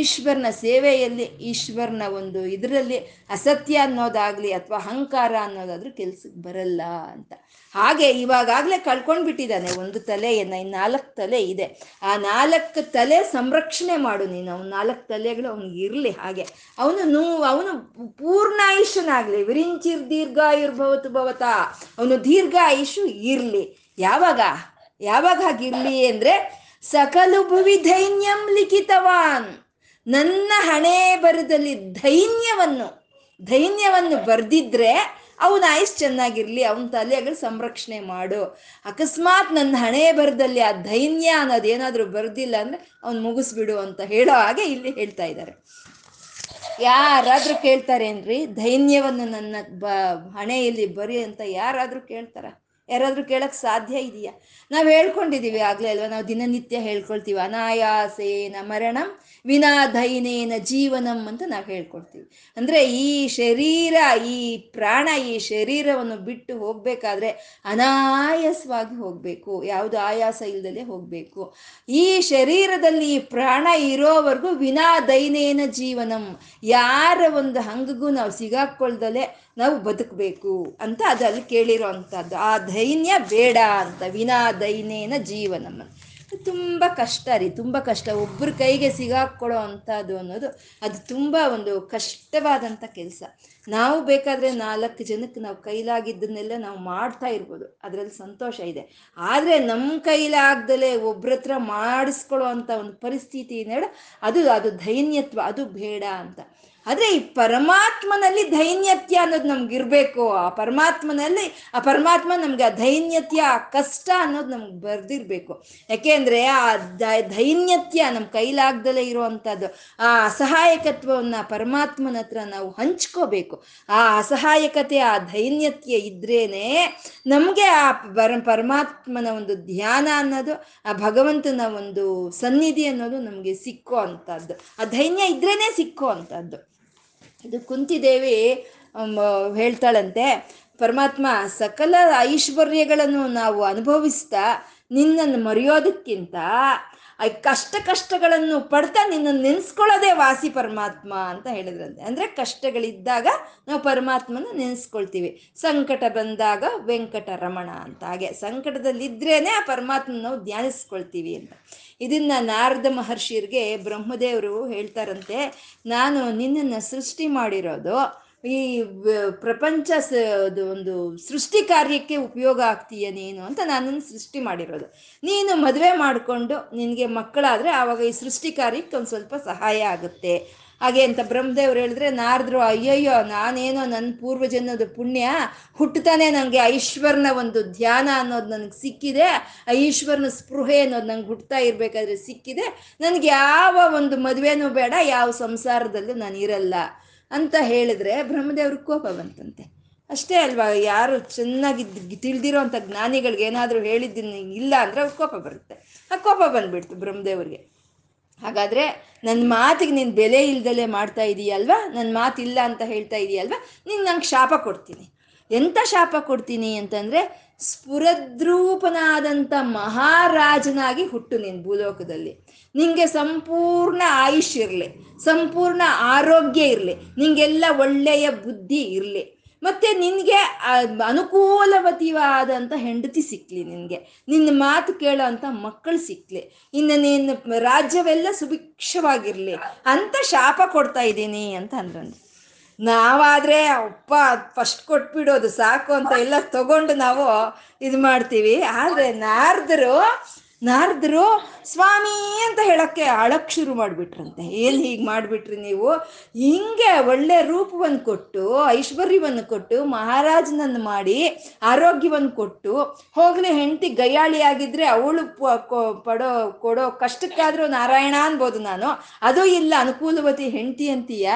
ಈಶ್ವರನ ಸೇವೆಯಲ್ಲಿ, ಈಶ್ವರನ ಒಂದು ಇದರಲ್ಲಿ ಅಸತ್ಯ ಅನ್ನೋದಾಗಲಿ ಅಥವಾ ಅಹಂಕಾರ ಅನ್ನೋದಾದ್ರೂ ಕೆಲ್ಸಕ್ಕೆ ಬರಲ್ಲ ಅಂತ. ಹಾಗೆ ಇವಾಗಾಗಲೇ ಕಳ್ಕೊಂಡು ಬಿಟ್ಟಿದ್ದಾನೆ ಒಂದು ತಲೆಯನ್ನು, ಇನ್ನು ನಾಲ್ಕು ತಲೆ ಇದೆ. ಆ ನಾಲ್ಕು ತಲೆ ಸಂರಕ್ಷಣೆ ಮಾಡು ನೀನು, ಅವ್ನು ನಾಲ್ಕು ತಲೆಗಳು ಅವ್ನಿಗೆ ಇರಲಿ. ಹಾಗೆ ಅವನು ನೂ ಅವನು ಪೂರ್ಣಾಯುಷ್ಯನಾಗಲಿ. ವಿರಿಂಚಿರ್ ದೀರ್ಘಾಯುರ್ಭವತು ಭವತ, ಅವನು ದೀರ್ಘಾಯುಷು ಇರಲಿ. ಯಾವಾಗ ಯಾವಾಗ ಹಾಗಿರಲಿ ಅಂದರೆ, ಸಕಲು ಭುವಿ ಧೈನ್ಯಂ ಲಿಖಿತವಾನ್, ನನ್ನ ಹಣೆ ಬರದಲ್ಲಿ ಧೈನ್ಯವನ್ನು ಧೈನ್ಯವನ್ನು ಬರೆದಿದ್ರೆ ಅವನ ಆಯುಷ್ ಚೆನ್ನಾಗಿರಲಿ, ಅವನ ತಲೆಗಳು ಸಂರಕ್ಷಣೆ ಮಾಡು. ಅಕಸ್ಮಾತ್ ನನ್ನ ಹಣೆ ಬರದಲ್ಲಿ ಆ ಧೈನ್ಯ ಅನ್ನೋದೇನಾದರೂ ಬರೆದಿಲ್ಲ ಅಂದರೆ ಅವ್ನು ಮುಗಿಸ್ಬಿಡು ಅಂತ ಹೇಳೋ ಹಾಗೆ ಇಲ್ಲಿ ಹೇಳ್ತಾ ಇದ್ದಾರೆ. ಯಾರಾದರೂ ಕೇಳ್ತಾರೇನ್ರಿ ಧೈನ್ಯವನ್ನು ನನ್ನ ಬ ಹಣೆಯಲ್ಲಿ ಬರಿ ಅಂತ? ಯಾರಾದರೂ ಕೇಳ್ತಾರ? ಯಾರಾದರೂ ಕೇಳಕ್ಕೆ ಸಾಧ್ಯ ಇದೆಯಾ? ನಾವು ಹೇಳ್ಕೊಂಡಿದ್ದೀವಿ ಆಗಲೇ ಅಲ್ವಾ, ನಾವು ದಿನನಿತ್ಯ ಹೇಳ್ಕೊಳ್ತೀವಿ ಅನಾಯಾಸೇನ ಮರಣಂ ವಿನಾಧೈನೇನ ಜೀವನಂ ಅಂತ ನಾವು ಹೇಳ್ಕೊಳ್ತೀವಿ. ಅಂದರೆ ಈ ಶರೀರ, ಈ ಪ್ರಾಣ, ಈ ಶರೀರವನ್ನು ಬಿಟ್ಟು ಹೋಗಬೇಕಾದ್ರೆ ಅನಾಯಾಸವಾಗಿ ಹೋಗಬೇಕು, ಯಾವುದು ಆಯಾಸ ಇಲ್ಲದಲ್ಲೇ ಹೋಗಬೇಕು. ಈ ಶರೀರದಲ್ಲಿ ಪ್ರಾಣ ಇರೋವರೆಗೂ ವಿನಾಧೈನೇನ ಜೀವನಂ, ಯಾರ ಒಂದು ಹಂಗಿಗೂ ನಾವು ಸಿಗಾಕ್ಕೊಳ್ದಲೇ ನಾವು ಬದುಕಬೇಕು ಅಂತ ಅದು ಅಲ್ಲಿ ಕೇಳಿರೋ ಅಂಥದ್ದು. ಆ ದೈನ್ಯ ಬೇಡ ಅಂತ, ವಿನಾ ದೈನ್ಯನ ಜೀವನಮ್ಮ. ತುಂಬ ಕಷ್ಟ ರೀ, ತುಂಬ ಕಷ್ಟ. ಒಬ್ಬರ ಕೈಗೆ ಸಿಗಾಕೊಳ್ಳೋ ಅಂಥದ್ದು ಅನ್ನೋದು ಅದು ತುಂಬ ಒಂದು ಕಷ್ಟವಾದಂಥ ಕೆಲಸ. ನಾವು ಬೇಕಾದರೆ ನಾಲ್ಕು ಜನಕ್ಕೆ ನಾವು ಕೈಲಾಗಿದ್ದನ್ನೆಲ್ಲ ನಾವು ಮಾಡ್ತಾ ಇರ್ಬೋದು, ಅದರಲ್ಲಿ ಸಂತೋಷ ಇದೆ. ಆದರೆ ನಮ್ಮ ಕೈಲಾಗ್ದಲೇ ಒಬ್ಬರ ಹತ್ರ ಮಾಡಿಸ್ಕೊಳ್ಳೋ ಅಂಥ ಒಂದು ಪರಿಸ್ಥಿತಿ ಏನೇಳ ಅದು ಅದು ದೈನ್ಯತ್ವ, ಅದು ಬೇಡ ಅಂತ. ಆದರೆ ಈ ಪರಮಾತ್ಮನಲ್ಲಿ ದೈನ್ಯತ್ಯ ಅನ್ನೋದು ನಮಗಿರಬೇಕು. ಆ ಪರಮಾತ್ಮನಲ್ಲಿ ಆ ಪರಮಾತ್ಮ ನಮಗೆ ಆ ದೈನ್ಯತ್ಯ, ಆ ಕಷ್ಟ ಅನ್ನೋದು ನಮ್ಗೆ ಬರೆದಿರಬೇಕು. ಯಾಕೆಂದರೆ ಆ ದೈನ್ಯತ್ಯ ನಮ್ಮ ಕೈಲಾಗ್ದಲೇ ಇರುವಂಥದ್ದು, ಆ ಅಸಹಾಯಕತ್ವವನ್ನು ಪರಮಾತ್ಮನ ಹತ್ರ ನಾವು ಹಂಚ್ಕೋಬೇಕು. ಆ ಅಸಹಾಯಕತೆ, ಆ ದೈನ್ಯತ್ಯ ಇದ್ರೇ ನಮಗೆ ಆ ಪರಮಾತ್ಮನ ಒಂದು ಧ್ಯಾನ ಅನ್ನೋದು, ಆ ಭಗವಂತನ ಒಂದು ಸನ್ನಿಧಿ ಅನ್ನೋದು ನಮಗೆ ಸಿಕ್ಕೋ ಅಂಥದ್ದು. ಆ ದೈನ್ಯ ಇದ್ರೇ ಸಿಕ್ಕೋ ಅಂಥದ್ದು. ಇದು ಕುಂತಿದೇವಿ ಹೇಳ್ತಾಳಂತೆ, ಪರಮಾತ್ಮ ಸಕಲ ಐಶ್ವರ್ಯಗಳನ್ನು ನಾವು ಅನುಭವಿಸ್ತಾ ನಿನ್ನನ್ನು ಮರೆಯೋದಕ್ಕಿಂತ ಕಷ್ಟ ಕಷ್ಟಗಳನ್ನು ಪಡ್ತಾ ನಿನ್ನನ್ನು ನೆನೆಸ್ಕೊಳ್ಳೋದೇ ವಾಸಿ ಪರಮಾತ್ಮ ಅಂತ ಹೇಳಿದ್ರಂತೆ. ಅಂದರೆ ಕಷ್ಟಗಳಿದ್ದಾಗ ನಾವು ಪರಮಾತ್ಮನ ನೆನೆಸ್ಕೊಳ್ತೀವಿ, ಸಂಕಟ ಬಂದಾಗ ವೆಂಕಟರಮಣ ಅಂತ, ಹಾಗೆ ಸಂಕಟದಲ್ಲಿದ್ರೇ ಆ ಪರಮಾತ್ಮ ನಾವು ಧ್ಯಾನಿಸ್ಕೊಳ್ತೀವಿ ಅಂತ. ಇದನ್ನು ನಾರದ ಮಹರ್ಷಿಯರಿಗೆ ಬ್ರಹ್ಮದೇವರು ಹೇಳ್ತಾರಂತೆ, ನಾನು ನಿನ್ನನ್ನು ಸೃಷ್ಟಿ ಮಾಡಿರೋದು ಈ ಪ್ರಪಂಚ ಅದು ಒಂದು ಸೃಷ್ಟಿ ಕಾರ್ಯಕ್ಕೆ ಉಪಯೋಗ ಆಗ್ತೀಯ ನೀನು ಅಂತ ನನ್ನನ್ನು ಸೃಷ್ಟಿ ಮಾಡಿರೋದು. ನೀನು ಮದುವೆ ಮಾಡಿಕೊಂಡು ನಿನಗೆ ಮಕ್ಕಳಾದರೆ ಆವಾಗ ಈ ಸೃಷ್ಟಿ ಕಾರ್ಯಕ್ಕೆ ಒಂದು ಸ್ವಲ್ಪ ಸಹಾಯ ಆಗುತ್ತೆ ಹಾಗೆ ಅಂತ ಬ್ರಹ್ಮದೇವ್ರು ಹೇಳಿದ್ರೆ, ನಾರದ್ರು ಅಯ್ಯಯ್ಯೋ ನಾನೇನೋ ನನ್ನ ಪೂರ್ವಜನ್ಮದ ಪುಣ್ಯ, ಹುಟ್ಟುತ್ತಾನೆ ನನಗೆ ಈಶ್ವರನ ಒಂದು ಧ್ಯಾನ ಅನ್ನೋದು ನನಗೆ ಸಿಕ್ಕಿದೆ, ಆ ಈಶ್ವರನ ಸ್ಪೃಹೆ ಅನ್ನೋದು ನಂಗೆ ಹುಟ್ಟುತ್ತಾ ಇರಬೇಕಾದ್ರೆ ಸಿಕ್ಕಿದೆ, ನನಗೆ ಯಾವ ಒಂದು ಮದುವೆನೂ ಬೇಡ, ಯಾವ ಸಂಸಾರದಲ್ಲೂ ನಾನು ಇರಲ್ಲ ಅಂತ ಹೇಳಿದ್ರೆ ಬ್ರಹ್ಮದೇವ್ರ ಕೋಪ ಬಂತಂತೆ. ಅಷ್ಟೇ ಅಲ್ವಾ, ಯಾರು ಚೆನ್ನಾಗಿ ತಿಳಿದಿರೋ ಅಂಥ ಜ್ಞಾನಿಗಳಿಗೆ ಏನಾದರೂ ಹೇಳಿದ್ದೀನಿ ಇಲ್ಲ ಅಂದರೆ ಅವ್ರ ಕೋಪ ಬರುತ್ತೆ. ಆ ಕೋಪ ಬಂದುಬಿಡ್ತು ಬ್ರಹ್ಮದೇವ್ರಿಗೆ. ಹಾಗಾದರೆ ನನ್ನ ಮಾತಿಗೆ ನೀನು ಬೆಲೆ ಇಲ್ದಲೇ ಮಾಡ್ತಾ ಇದೀಯಲ್ವಾ, ನನ್ನ ಮಾತಿಲ್ಲ ಅಂತ ಹೇಳ್ತಾ ಇದೀಯಲ್ವಾ, ನೀನು ನಂಗೆ ಶಾಪ ಕೊಡ್ತೀನಿ. ಎಂಥ ಶಾಪ ಕೊಡ್ತೀನಿ ಅಂತಂದರೆ, ಸ್ಫುರದ್ರೂಪನಾದಂಥ ಮಹಾರಾಜನಾಗಿ ಹುಟ್ಟು ನೀನು ಭೂಲೋಕದಲ್ಲಿ, ನಿನಗೆ ಸಂಪೂರ್ಣ ಆಯುಷ್ ಇರಲಿ, ಸಂಪೂರ್ಣ ಆರೋಗ್ಯ ಇರಲಿ, ನಿನಗೆಲ್ಲ ಒಳ್ಳೆಯ ಬುದ್ಧಿ ಇರಲಿ, ಮತ್ತು ನಿನಗೆ ಅನುಕೂಲವತಿಯಾದಂಥ ಹೆಂಡತಿ ಸಿಕ್ಕಲಿ, ನಿನಗೆ ನಿನ್ನ ಮಾತು ಕೇಳೋ ಅಂಥ ಮಕ್ಕಳು ಸಿಕ್ಕಲಿ, ಇನ್ನು ನೀನು ರಾಜ್ಯವೆಲ್ಲ ಸುಭಿಕ್ಷವಾಗಿರಲಿ ಅಂತ ಶಾಪ ಕೊಡ್ತಾ ಇದ್ದೀನಿ ಅಂತ ಅಂದ್ರಂತೆ. ನಾವಾದರೆ ಅಪ್ಪ ಫಸ್ಟ್ ಕೊಟ್ಬಿಡೋದು ಸಾಕು ಅಂತ ಎಲ್ಲ ತಗೊಂಡು ನಾವು ಇದು ಮಾಡ್ತೀವಿ. ಆದರೆ ನಾರದರು ನಾರದರು ಸ್ವಾಮಿ ಅಂತ ಹೇಳೋಕ್ಕೆ ಅಳಕ್ಕೆ ಶುರು ಮಾಡಿಬಿಟ್ರಂತೆ. ಏನು ಹೀಗೆ ಮಾಡಿಬಿಟ್ರಿ ನೀವು, ಹಿಂಗೆ ಒಳ್ಳೆ ರೂಪವನ್ನು ಕೊಟ್ಟು ಐಶ್ವರ್ಯವನ್ನು ಕೊಟ್ಟು ಮಹಾರಾಜನನ್ನು ಮಾಡಿ ಆರೋಗ್ಯವನ್ನು ಕೊಟ್ಟು ಹೋಗಲೇ ಹೆಂಡತಿ ಗಯ್ಯಾಳಿಯಾಗಿದ್ದರೆ ಅವಳು ಪಡೋ ಕೊಡೋ ಕಷ್ಟಕ್ಕಾದರೂ ನಾರಾಯಣ ಅನ್ಬೋದು ನಾನು, ಅದು ಇಲ್ಲ ಅನುಕೂಲವತಿ ಹೆಂಡತಿ ಅಂತೀಯ,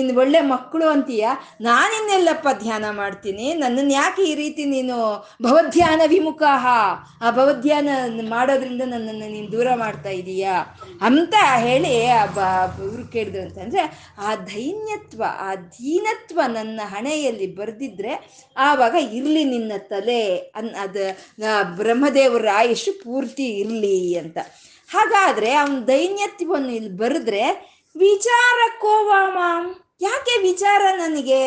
ಇನ್ನು ಒಳ್ಳೆ ಮಕ್ಕಳು ಅಂತೀಯ, ನಾನಿನ್ನೆಲ್ಲಪ್ಪ ಧ್ಯಾನ ಮಾಡ್ತೀನಿ, ನನ್ನನ್ನು ಯಾಕೆ ಈ ರೀತಿ ನೀನು ಭವಧ್ಯಾನ ವಿಮುಖ ಆ ಭವಧ್ಯಾನ ಮಾಡೋ ಿಂದ ನನ್ನನ್ನು ನೀನು ದೂರ ಮಾಡ್ತಾ ಇದೀಯಾ ಅಂತ ಹೇಳಿ ಇವ್ರು ಕೇಳಿದ್ರು ಅಂತಂದ್ರೆ, ಆ ದೈನ್ಯತ್ವ, ಆ ದೀನತ್ವ ನನ್ನ ಹಣೆಯಲ್ಲಿ ಬರೆದಿದ್ರೆ ಆವಾಗ ಇರಲಿ ನಿನ್ನ ತಲೆ ಅನ್ ಅದು ಬ್ರಹ್ಮದೇವರ ಆಯುಷ್ ಪೂರ್ತಿ ಇರಲಿ ಅಂತ. ಹಾಗಾದ್ರೆ ಅವನ ದೈನ್ಯತ್ವವನ್ನು ಇಲ್ಲಿ ಬರೆದ್ರೆ, ವಿಚಾರಕ್ಕೋವಾಮ ಯಾಕೆ ವಿಚಾರ ನನಗೆ,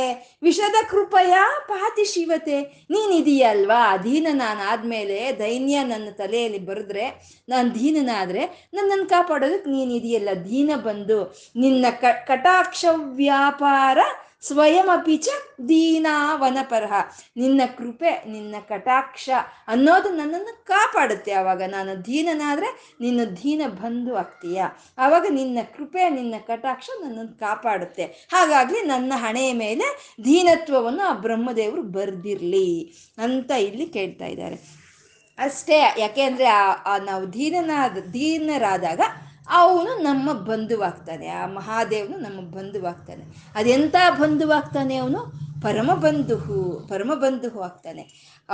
ವಿಷದ ಕೃಪೆಯ ಪಾತಿ ಶಿವತೆ, ನೀನಿದೆಯಲ್ವಾ ಅಧೀನ ನಾನು ಆದಮೇಲೆ ದೈನ್ಯ ನನ್ನ ತಲೆಯಲ್ಲಿ ಬರೆದ್ರೆ, ನಾನು ದೀನನಾದರೆ ನನ್ನನ್ನು ಕಾಪಾಡೋದಕ್ಕೆ ನೀನಿದೆಯಲ್ಲ, ದೀನ ಬಂದು ನಿನ್ನ ಕ ಕಟಾಕ್ಷ ವ್ಯಾಪಾರ ಸ್ವಯಂ ಅಪಿಚ ದೀನಾವನಪರಹ, ನಿನ್ನ ಕೃಪೆ ನಿನ್ನ ಕಟಾಕ್ಷ ಅನ್ನೋದು ನನ್ನನ್ನು ಕಾಪಾಡುತ್ತೆ. ಆವಾಗ ನಾನು ದೀನನಾದರೆ ನಿನ್ನ ದೀನ ಬಂಧು ಆಗ್ತೀಯ, ಆವಾಗ ನಿನ್ನ ಕೃಪೆ ನಿನ್ನ ಕಟಾಕ್ಷ ನನ್ನನ್ನು ಕಾಪಾಡುತ್ತೆ. ಹಾಗಾಗಿ ನನ್ನ ಹಣೆಯ ಮೇಲೆ ದೀನತ್ವವನ್ನು ಆ ಬ್ರಹ್ಮದೇವರು ಬರೆದಿರಲಿ ಅಂತ ಇಲ್ಲಿ ಕೇಳ್ತಾ ಇದ್ದಾರೆ ಅಷ್ಟೇ. ಯಾಕೆ ಅಂದರೆ ಆ ನಾವು ದೀನನಾದ ದೀನರಾದಾಗ ಅವನು ನಮ್ಮ ಬಂಧುವಾಗ್ತಾನೆ, ಆ ಮಹಾದೇವನು ನಮ್ಮ ಬಂಧುವಾಗ್ತಾನೆ. ಅದೆಂಥ ಬಂಧುವಾಗ್ತಾನೆ ಅವನು, ಪರಮಬಂಧು ಪರಮಬಂಧು ಆಗ್ತಾನೆ.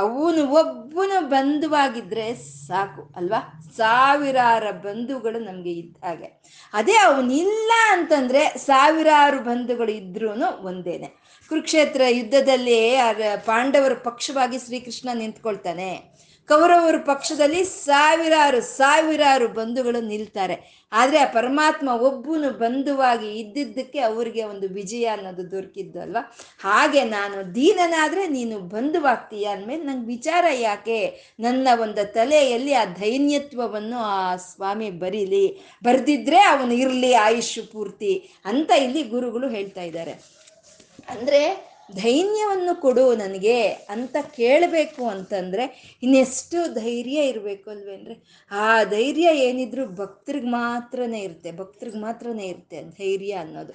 ಅವನು ಒಬ್ಬನ ಬಂಧುವಾಗಿದ್ದರೆ ಸಾಕು ಅಲ್ವಾ, ಸಾವಿರಾರು ಬಂಧುಗಳು ನಮಗೆ ಇದ್ದ ಹಾಗೆ. ಅದೇ ಅವನಿಲ್ಲ ಅಂತಂದರೆ ಸಾವಿರಾರು ಬಂಧುಗಳು ಇದ್ರೂ ಒಂದೇನೆ. ಕುರುಕ್ಷೇತ್ರ ಯುದ್ಧದಲ್ಲಿ ಪಾಂಡವರ ಪಕ್ಷವಾಗಿ ಶ್ರೀಕೃಷ್ಣ ನಿಂತ್ಕೊಳ್ತಾನೆ, ಕೌರವರ ಪಕ್ಷದಲ್ಲಿ ಸಾವಿರಾರು ಸಾವಿರಾರು ಬಂಧುಗಳು ನಿಲ್ತಾರೆ. ಆದರೆ ಆ ಪರಮಾತ್ಮ ಒಬ್ಬನು ಬಂಧುವಾಗಿ ಇದ್ದಿದ್ದಕ್ಕೆ ಅವರಿಗೆ ಒಂದು ವಿಜಯ ಅನ್ನೋದು ದೊರಕಿದ್ದು ಅಲ್ವಾ. ಹಾಗೆ ನಾನು ದೀನನಾದರೆ ನೀನು ಬಂಧುವಾಗ್ತೀಯ ಅಂದಮೇಲೆ ನಂಗೆ ವಿಚಾರ ಯಾಕೆ, ನನ್ನ ಒಂದು ತಲೆಯಲ್ಲಿ ಆ ದೈನ್ಯತ್ವವನ್ನು ಆ ಸ್ವಾಮಿ ಬರೀಲಿ, ಬರೆದಿದ್ರೆ ಅವನು ಇರಲಿ ಆಯುಷ್ಯ ಪೂರ್ತಿ ಅಂತ ಇಲ್ಲಿ ಗುರುಗಳು ಹೇಳ್ತಾ ಇದ್ದಾರೆ. ಅಂದರೆ ಧೈರ್ಯವನ್ನು ಕೊಡು ನನಗೆ ಅಂತ ಕೇಳಬೇಕು ಅಂತಂದರೆ ಇನ್ನೆಷ್ಟು ಧೈರ್ಯ ಇರಬೇಕು ಅಲ್ವೇನ್ರಿ. ಆ ಧೈರ್ಯ ಏನಿದ್ರು ಭಕ್ತರಿಗೆ ಮಾತ್ರನೇ ಇರುತ್ತೆ, ಭಕ್ತರಿಗೆ ಮಾತ್ರನೇ ಇರುತ್ತೆ ಧೈರ್ಯ ಅನ್ನೋದು.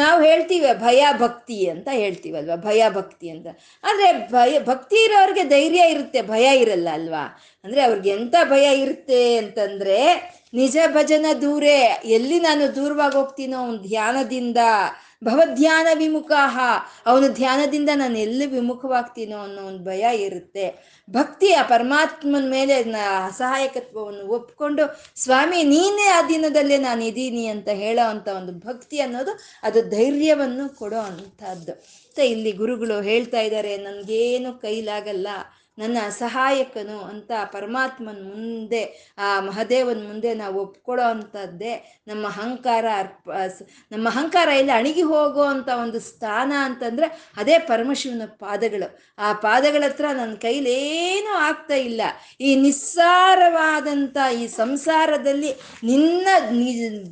ನಾವು ಹೇಳ್ತೀವಿ ಭಯ ಭಕ್ತಿ ಅಂತ ಹೇಳ್ತೀವಲ್ವ, ಭಯ ಭಕ್ತಿ ಅಂತ. ಆದರೆ ಭಯ ಭಕ್ತಿ ಇರೋರಿಗೆ ಧೈರ್ಯ ಇರುತ್ತೆ, ಭಯ ಇರಲ್ಲ ಅಲ್ವಾ. ಅಂದರೆ ಅವ್ರಿಗೆ ಎಂಥ ಭಯ ಇರುತ್ತೆ ಅಂತಂದರೆ ನಿಜ ಭಜನ ದೂರೇ, ಎಲ್ಲಿ ನಾನು ದೂರವಾಗಿ ಹೋಗ್ತೀನೋ ಅವ್ನ ಧ್ಯಾನದಿಂದ, ಭವಧ್ಯಾನ ವಿಮುಖಾಹ, ಅವನು ಧ್ಯಾನದಿಂದ ನಾನು ಎಲ್ಲಿ ವಿಮುಖವಾಗ್ತೀನೋ ಅನ್ನೋ ಒಂದು ಭಯ ಇರುತ್ತೆ. ಭಕ್ತಿ ಆ ಪರಮಾತ್ಮನ ಮೇಲೆ ಅಸಹಾಯಕತ್ವವನ್ನು ಒಪ್ಕೊಂಡು ಸ್ವಾಮಿ ನೀನೇ ಅಧೀನದಲ್ಲೇ ನಾನು ಇದ್ದೀನಿ ಅಂತ ಹೇಳೋ ಅಂಥ ಒಂದು ಭಕ್ತಿ ಅನ್ನೋದು ಅದು ಧೈರ್ಯವನ್ನು ಕೊಡೋ ಅಂಥದ್ದು ಅಂತ ಇಲ್ಲಿ ಗುರುಗಳು ಹೇಳ್ತಾ ಇದ್ದಾರೆ. ನನಗೇನು ಕೈಲಾಗಲ್ಲ, ನನ್ನ ಅಸಹಾಯಕನು ಅಂತ ಪರಮಾತ್ಮನ ಮುಂದೆ, ಆ ಮಹದೇವನ ಮುಂದೆ ನಾವು ಒಪ್ಕೊಳ್ಳೋ ಅಂಥದ್ದೇ ನಮ್ಮ ಅಹಂಕಾರ. ಅರ್ಪ ನಮ್ಮ ಅಹಂಕಾರ ಇಲ್ಲಿ ಅಣಗಿ ಹೋಗೋ ಅಂಥ ಒಂದು ಸ್ಥಾನ ಅಂತಂದರೆ ಅದೇ ಪರಮಶಿವನ ಪಾದಗಳು. ಆ ಪಾದಗಳ ಹತ್ರ ನನ್ನ ಕೈಲೇನೂ ಆಗ್ತಾ ಇಲ್ಲ, ಈ ನಿಸ್ಸಾರವಾದಂಥ ಈ ಸಂಸಾರದಲ್ಲಿ ನಿನ್ನ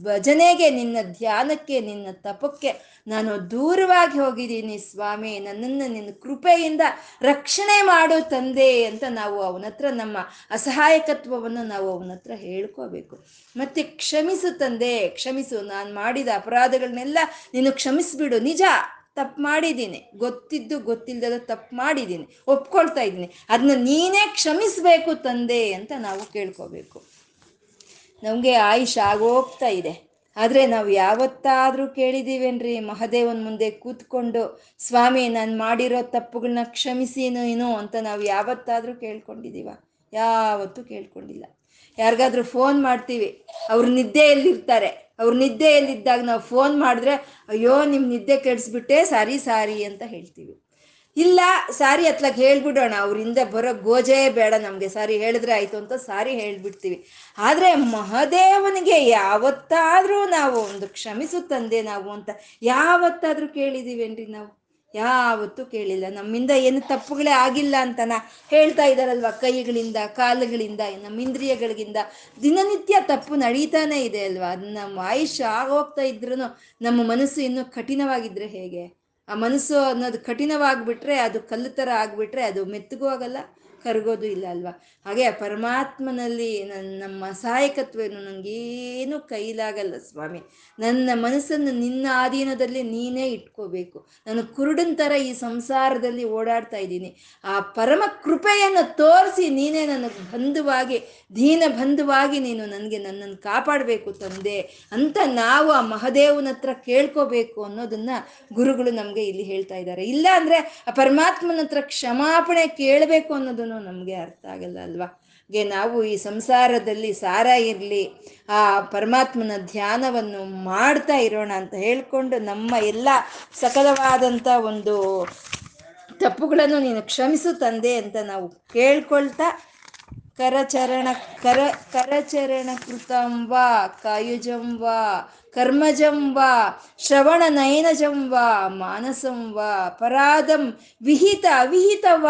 ಭಜನೆಗೆ, ನಿನ್ನ ಧ್ಯಾನಕ್ಕೆ, ನಿನ್ನ ತಪಕ್ಕೆ ನಾನು ದೂರವಾಗಿ ಹೋಗಿದ್ದೀನಿ ಸ್ವಾಮಿ, ನನ್ನನ್ನು ನಿನ್ನ ಕೃಪೆಯಿಂದ ರಕ್ಷಣೆ ಮಾಡು ತಂದೆ ಅಂತ ನಾವು ಅವನ ಹತ್ರ ನಮ್ಮ ಅಸಹಾಯಕತ್ವವನ್ನು ನಾವು ಅವನ ಹತ್ರ ಹೇಳ್ಕೋಬೇಕು. ಮತ್ತೆ ಕ್ಷಮಿಸು ತಂದೆ, ಕ್ಷಮಿಸು, ನಾನು ಮಾಡಿದ ಅಪರಾಧಗಳನ್ನೆಲ್ಲ ನೀನು ಕ್ಷಮಿಸಿಬಿಡು. ನಿಜ ತಪ್ಪು ಮಾಡಿದ್ದೀನಿ, ಗೊತ್ತಿದ್ದು ಗೊತ್ತಿಲ್ಲದ ತಪ್ಪು ಮಾಡಿದ್ದೀನಿ, ಒಪ್ಕೊಳ್ತಾ ಇದ್ದೀನಿ, ಅದನ್ನ ನೀನೇ ಕ್ಷಮಿಸಬೇಕು ತಂದೆ ಅಂತ ನಾವು ಕೇಳ್ಕೋಬೇಕು. ನಮಗೆ ಆಯುಷ್ ಆಗೋಗ್ತಾ ಇದೆ, ಆದರೆ ನಾವು ಯಾವತ್ತಾದರೂ ಕೇಳಿದ್ದೀವೇನ್ರಿ ಮಹದೇವನ ಮುಂದೆ ಕೂತ್ಕೊಂಡು ಸ್ವಾಮಿ ನಾನು ಮಾಡಿರೋ ತಪ್ಪುಗಳನ್ನ ಕ್ಷಮಿಸಿ ನೀನು ಅಂತ ನಾವು ಯಾವತ್ತಾದರೂ ಕೇಳ್ಕೊಂಡಿದ್ದೀವ? ಯಾವತ್ತೂ ಕೇಳ್ಕೊಂಡಿಲ್ಲ. ಯಾರಿಗಾದ್ರೂ ಫೋನ್ ಮಾಡ್ತೀವಿ, ಅವ್ರ ನಿದ್ದೆಯಲ್ಲಿರ್ತಾರೆ, ಅವ್ರ ನಿದ್ದೆಯಲ್ಲಿದ್ದಾಗ ನಾವು ಫೋನ್ ಮಾಡಿದ್ರೆ ಅಯ್ಯೋ ನಿಮ್ಮ ನಿದ್ದೆ ಕೆಡಿಸ್ಬಿಟ್ಟೆ ಸಾರಿ ಸಾರಿ ಅಂತ ಹೇಳ್ತೀವಿ. ಇಲ್ಲ ಸಾರಿ ಅತ್ಲಾಗ ಹೇಳ್ಬಿಡೋಣ, ಅವರಿಂದ ಬರೋ ಗೋಜೆ ಬೇಡ ನಮಗೆ, ಸಾರಿ ಹೇಳಿದ್ರೆ ಆಯಿತು ಅಂತ ಸಾರಿ ಹೇಳಿಬಿಡ್ತೀವಿ. ಆದರೆ ಮಹದೇವನಿಗೆ ಯಾವತ್ತಾದರೂ ನಾವು ಒಂದು ಕ್ಷಮಿಸು ತಂದೆ ನಾವು ಅಂತ ಯಾವತ್ತಾದರೂ ಕೇಳಿದ್ದೀವೇನ್ರಿ? ನಾವು ಯಾವತ್ತೂ ಕೇಳಿಲ್ಲ. ನಮ್ಮಿಂದ ಏನು ತಪ್ಪುಗಳೇ ಆಗಿಲ್ಲ ಅಂತನ ಹೇಳ್ತಾ ಇದ್ದಾರಲ್ವ, ಕೈಗಳಿಂದ ಕಾಲುಗಳಿಂದ ನಮ್ಮ ಇಂದ್ರಿಯಗಳಿಂದ ದಿನನಿತ್ಯ ತಪ್ಪು ನಡೀತಾನೆ ಇದೆ ಅಲ್ವಾ. ಅದನ್ನ ನಮ್ಮ ಆಯುಷ್ ಆಗೋಗ್ತಾ ಇದ್ರೂ ನಮ್ಮ ಮನಸ್ಸು ಇನ್ನೂ ಕಠಿಣವಾಗಿದ್ದರೆ ಹೇಗೆ? ಆ ಮನಸ್ಸು ಅನ್ನೋದು ಕಠಿಣವಾಗಿಬಿಟ್ರೆ, ಅದು ಕಲ್ಲು ಥರ ಆಗಿಬಿಟ್ರೆ ಅದು ಮೆತ್ತಗೂ ಆಗಲ್ಲ, ಕರಗೋದು ಇಲ್ಲ ಅಲ್ವಾ. ಹಾಗೆ ಪರಮಾತ್ಮನಲ್ಲಿ ನನ್ನ ನಮ್ಮ ಅಸಹಾಯಕತ್ವವನ್ನು, ನನಗೇನು ಕೈಲಾಗಲ್ಲ ಸ್ವಾಮಿ, ನನ್ನ ಮನಸ್ಸನ್ನು ನಿನ್ನ ಆಧೀನದಲ್ಲಿ ನೀನೇ ಇಟ್ಕೋಬೇಕು, ನಾನು ಕುರುಡನ ಥರ ಈ ಸಂಸಾರದಲ್ಲಿ ಓಡಾಡ್ತಾ ಇದ್ದೀನಿ, ಆ ಪರಮ ಕೃಪೆಯನ್ನು ತೋರಿಸಿ ನೀನೇ ನನಗೆ ಬಂಧುವಾಗಿ ದೀನ ಬಂಧುವಾಗಿ ನೀನು ನನಗೆ ನನ್ನನ್ನು ಕಾಪಾಡಬೇಕು ತಂದೆ ಅಂತ ನಾವು ಆ ಮಹದೇವನ ಹತ್ರ ಕೇಳ್ಕೋಬೇಕು ಅನ್ನೋದನ್ನು ಗುರುಗಳು ನಮಗೆ ಇಲ್ಲಿ ಹೇಳ್ತಾ ಇದ್ದಾರೆ. ಇಲ್ಲ ಅಂದರೆ ಆ ಪರಮಾತ್ಮನ ಹತ್ರ ಕ್ಷಮಾಪಣೆ ಕೇಳಬೇಕು ಅನ್ನೋದನ್ನು ನಮಗೆ ಅರ್ಥ ಆಗಲ್ಲ ಅಲ್ವಾ. ಹಾಗೆ ನಾವು ಈ ಸಂಸಾರದಲ್ಲಿ ಸಾರ ಇರಲಿ, ಆ ಪರಮಾತ್ಮನ ಧ್ಯಾನವನ್ನು ಮಾಡ್ತಾ ಇರೋಣ ಅಂತ ಹೇಳ್ಕೊಂಡು ನಮ್ಮ ಎಲ್ಲ ಸಕಲವಾದಂಥ ಒಂದು ತಪ್ಪುಗಳನ್ನು ನೀನು ಕ್ಷಮಿಸು ತಂದೆ ಅಂತ ನಾವು ಕೇಳ್ಕೊಳ್ತಾ ಕರಚರಣ ಕರ ಕರಚರಣ ಕೃತಂವ ಕಾಯುಜಂವ ಕರ್ಮಜಂವ ಶ್ರವಣ ನಯನಜಂವ ಮಾನಸಂವ ಪರಾಧಂ ವಿಹಿತ ಅವಿಹಿತವ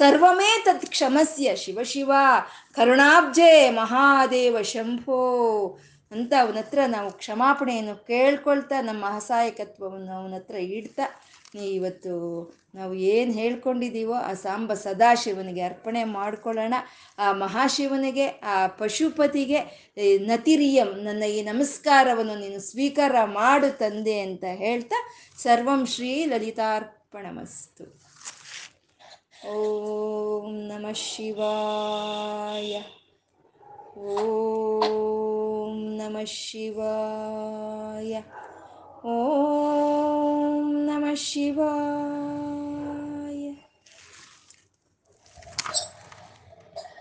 ಸರ್ವಮೇ ತತ್ ಕ್ಷಮಸ್ಯ ಶಿವ ಶಿವ ಕರುಣಾಬ್ಜೆ ಮಹಾದೇವ ಶಂಭೋ ಅಂತ ಅವನ ಹತ್ರ ನಾವು ಕ್ಷಮಾಪಣೆಯನ್ನು ಕೇಳ್ಕೊಳ್ತಾ ನಮ್ಮ ಅಸಹಾಯಕತ್ವವನ್ನು ಅವನ ಹತ್ರ ಇಡ್ತಾ ಇವತ್ತು ನಾವು ಏನು ಹೇಳ್ಕೊಂಡಿದ್ದೀವೋ ಆ ಸಾಂಬ ಸದಾಶಿವನಿಗೆ ಅರ್ಪಣೆ ಮಾಡ್ಕೊಳ್ಳೋಣ. ಆ ಮಹಾಶಿವನಿಗೆ, ಆ ಪಶುಪತಿಗೆ ನತಿರಿಯಂ ನನ್ನ ಈ ನಮಸ್ಕಾರವನ್ನು ನೀನು ಸ್ವೀಕಾರ ಮಾಡು ತಂದೆ ಅಂತ ಹೇಳ್ತಾ ಸರ್ವಂ ಶ್ರೀ ಲಲಿತಾರ್ಪಣಮಸ್ತು. ಓಂ ನಮಃ ಶಿವಾಯ, ಓಂ ನಮಃ ಶಿವಾಯ, ಓಂ ನಮಃ ಶಿವಾಯ.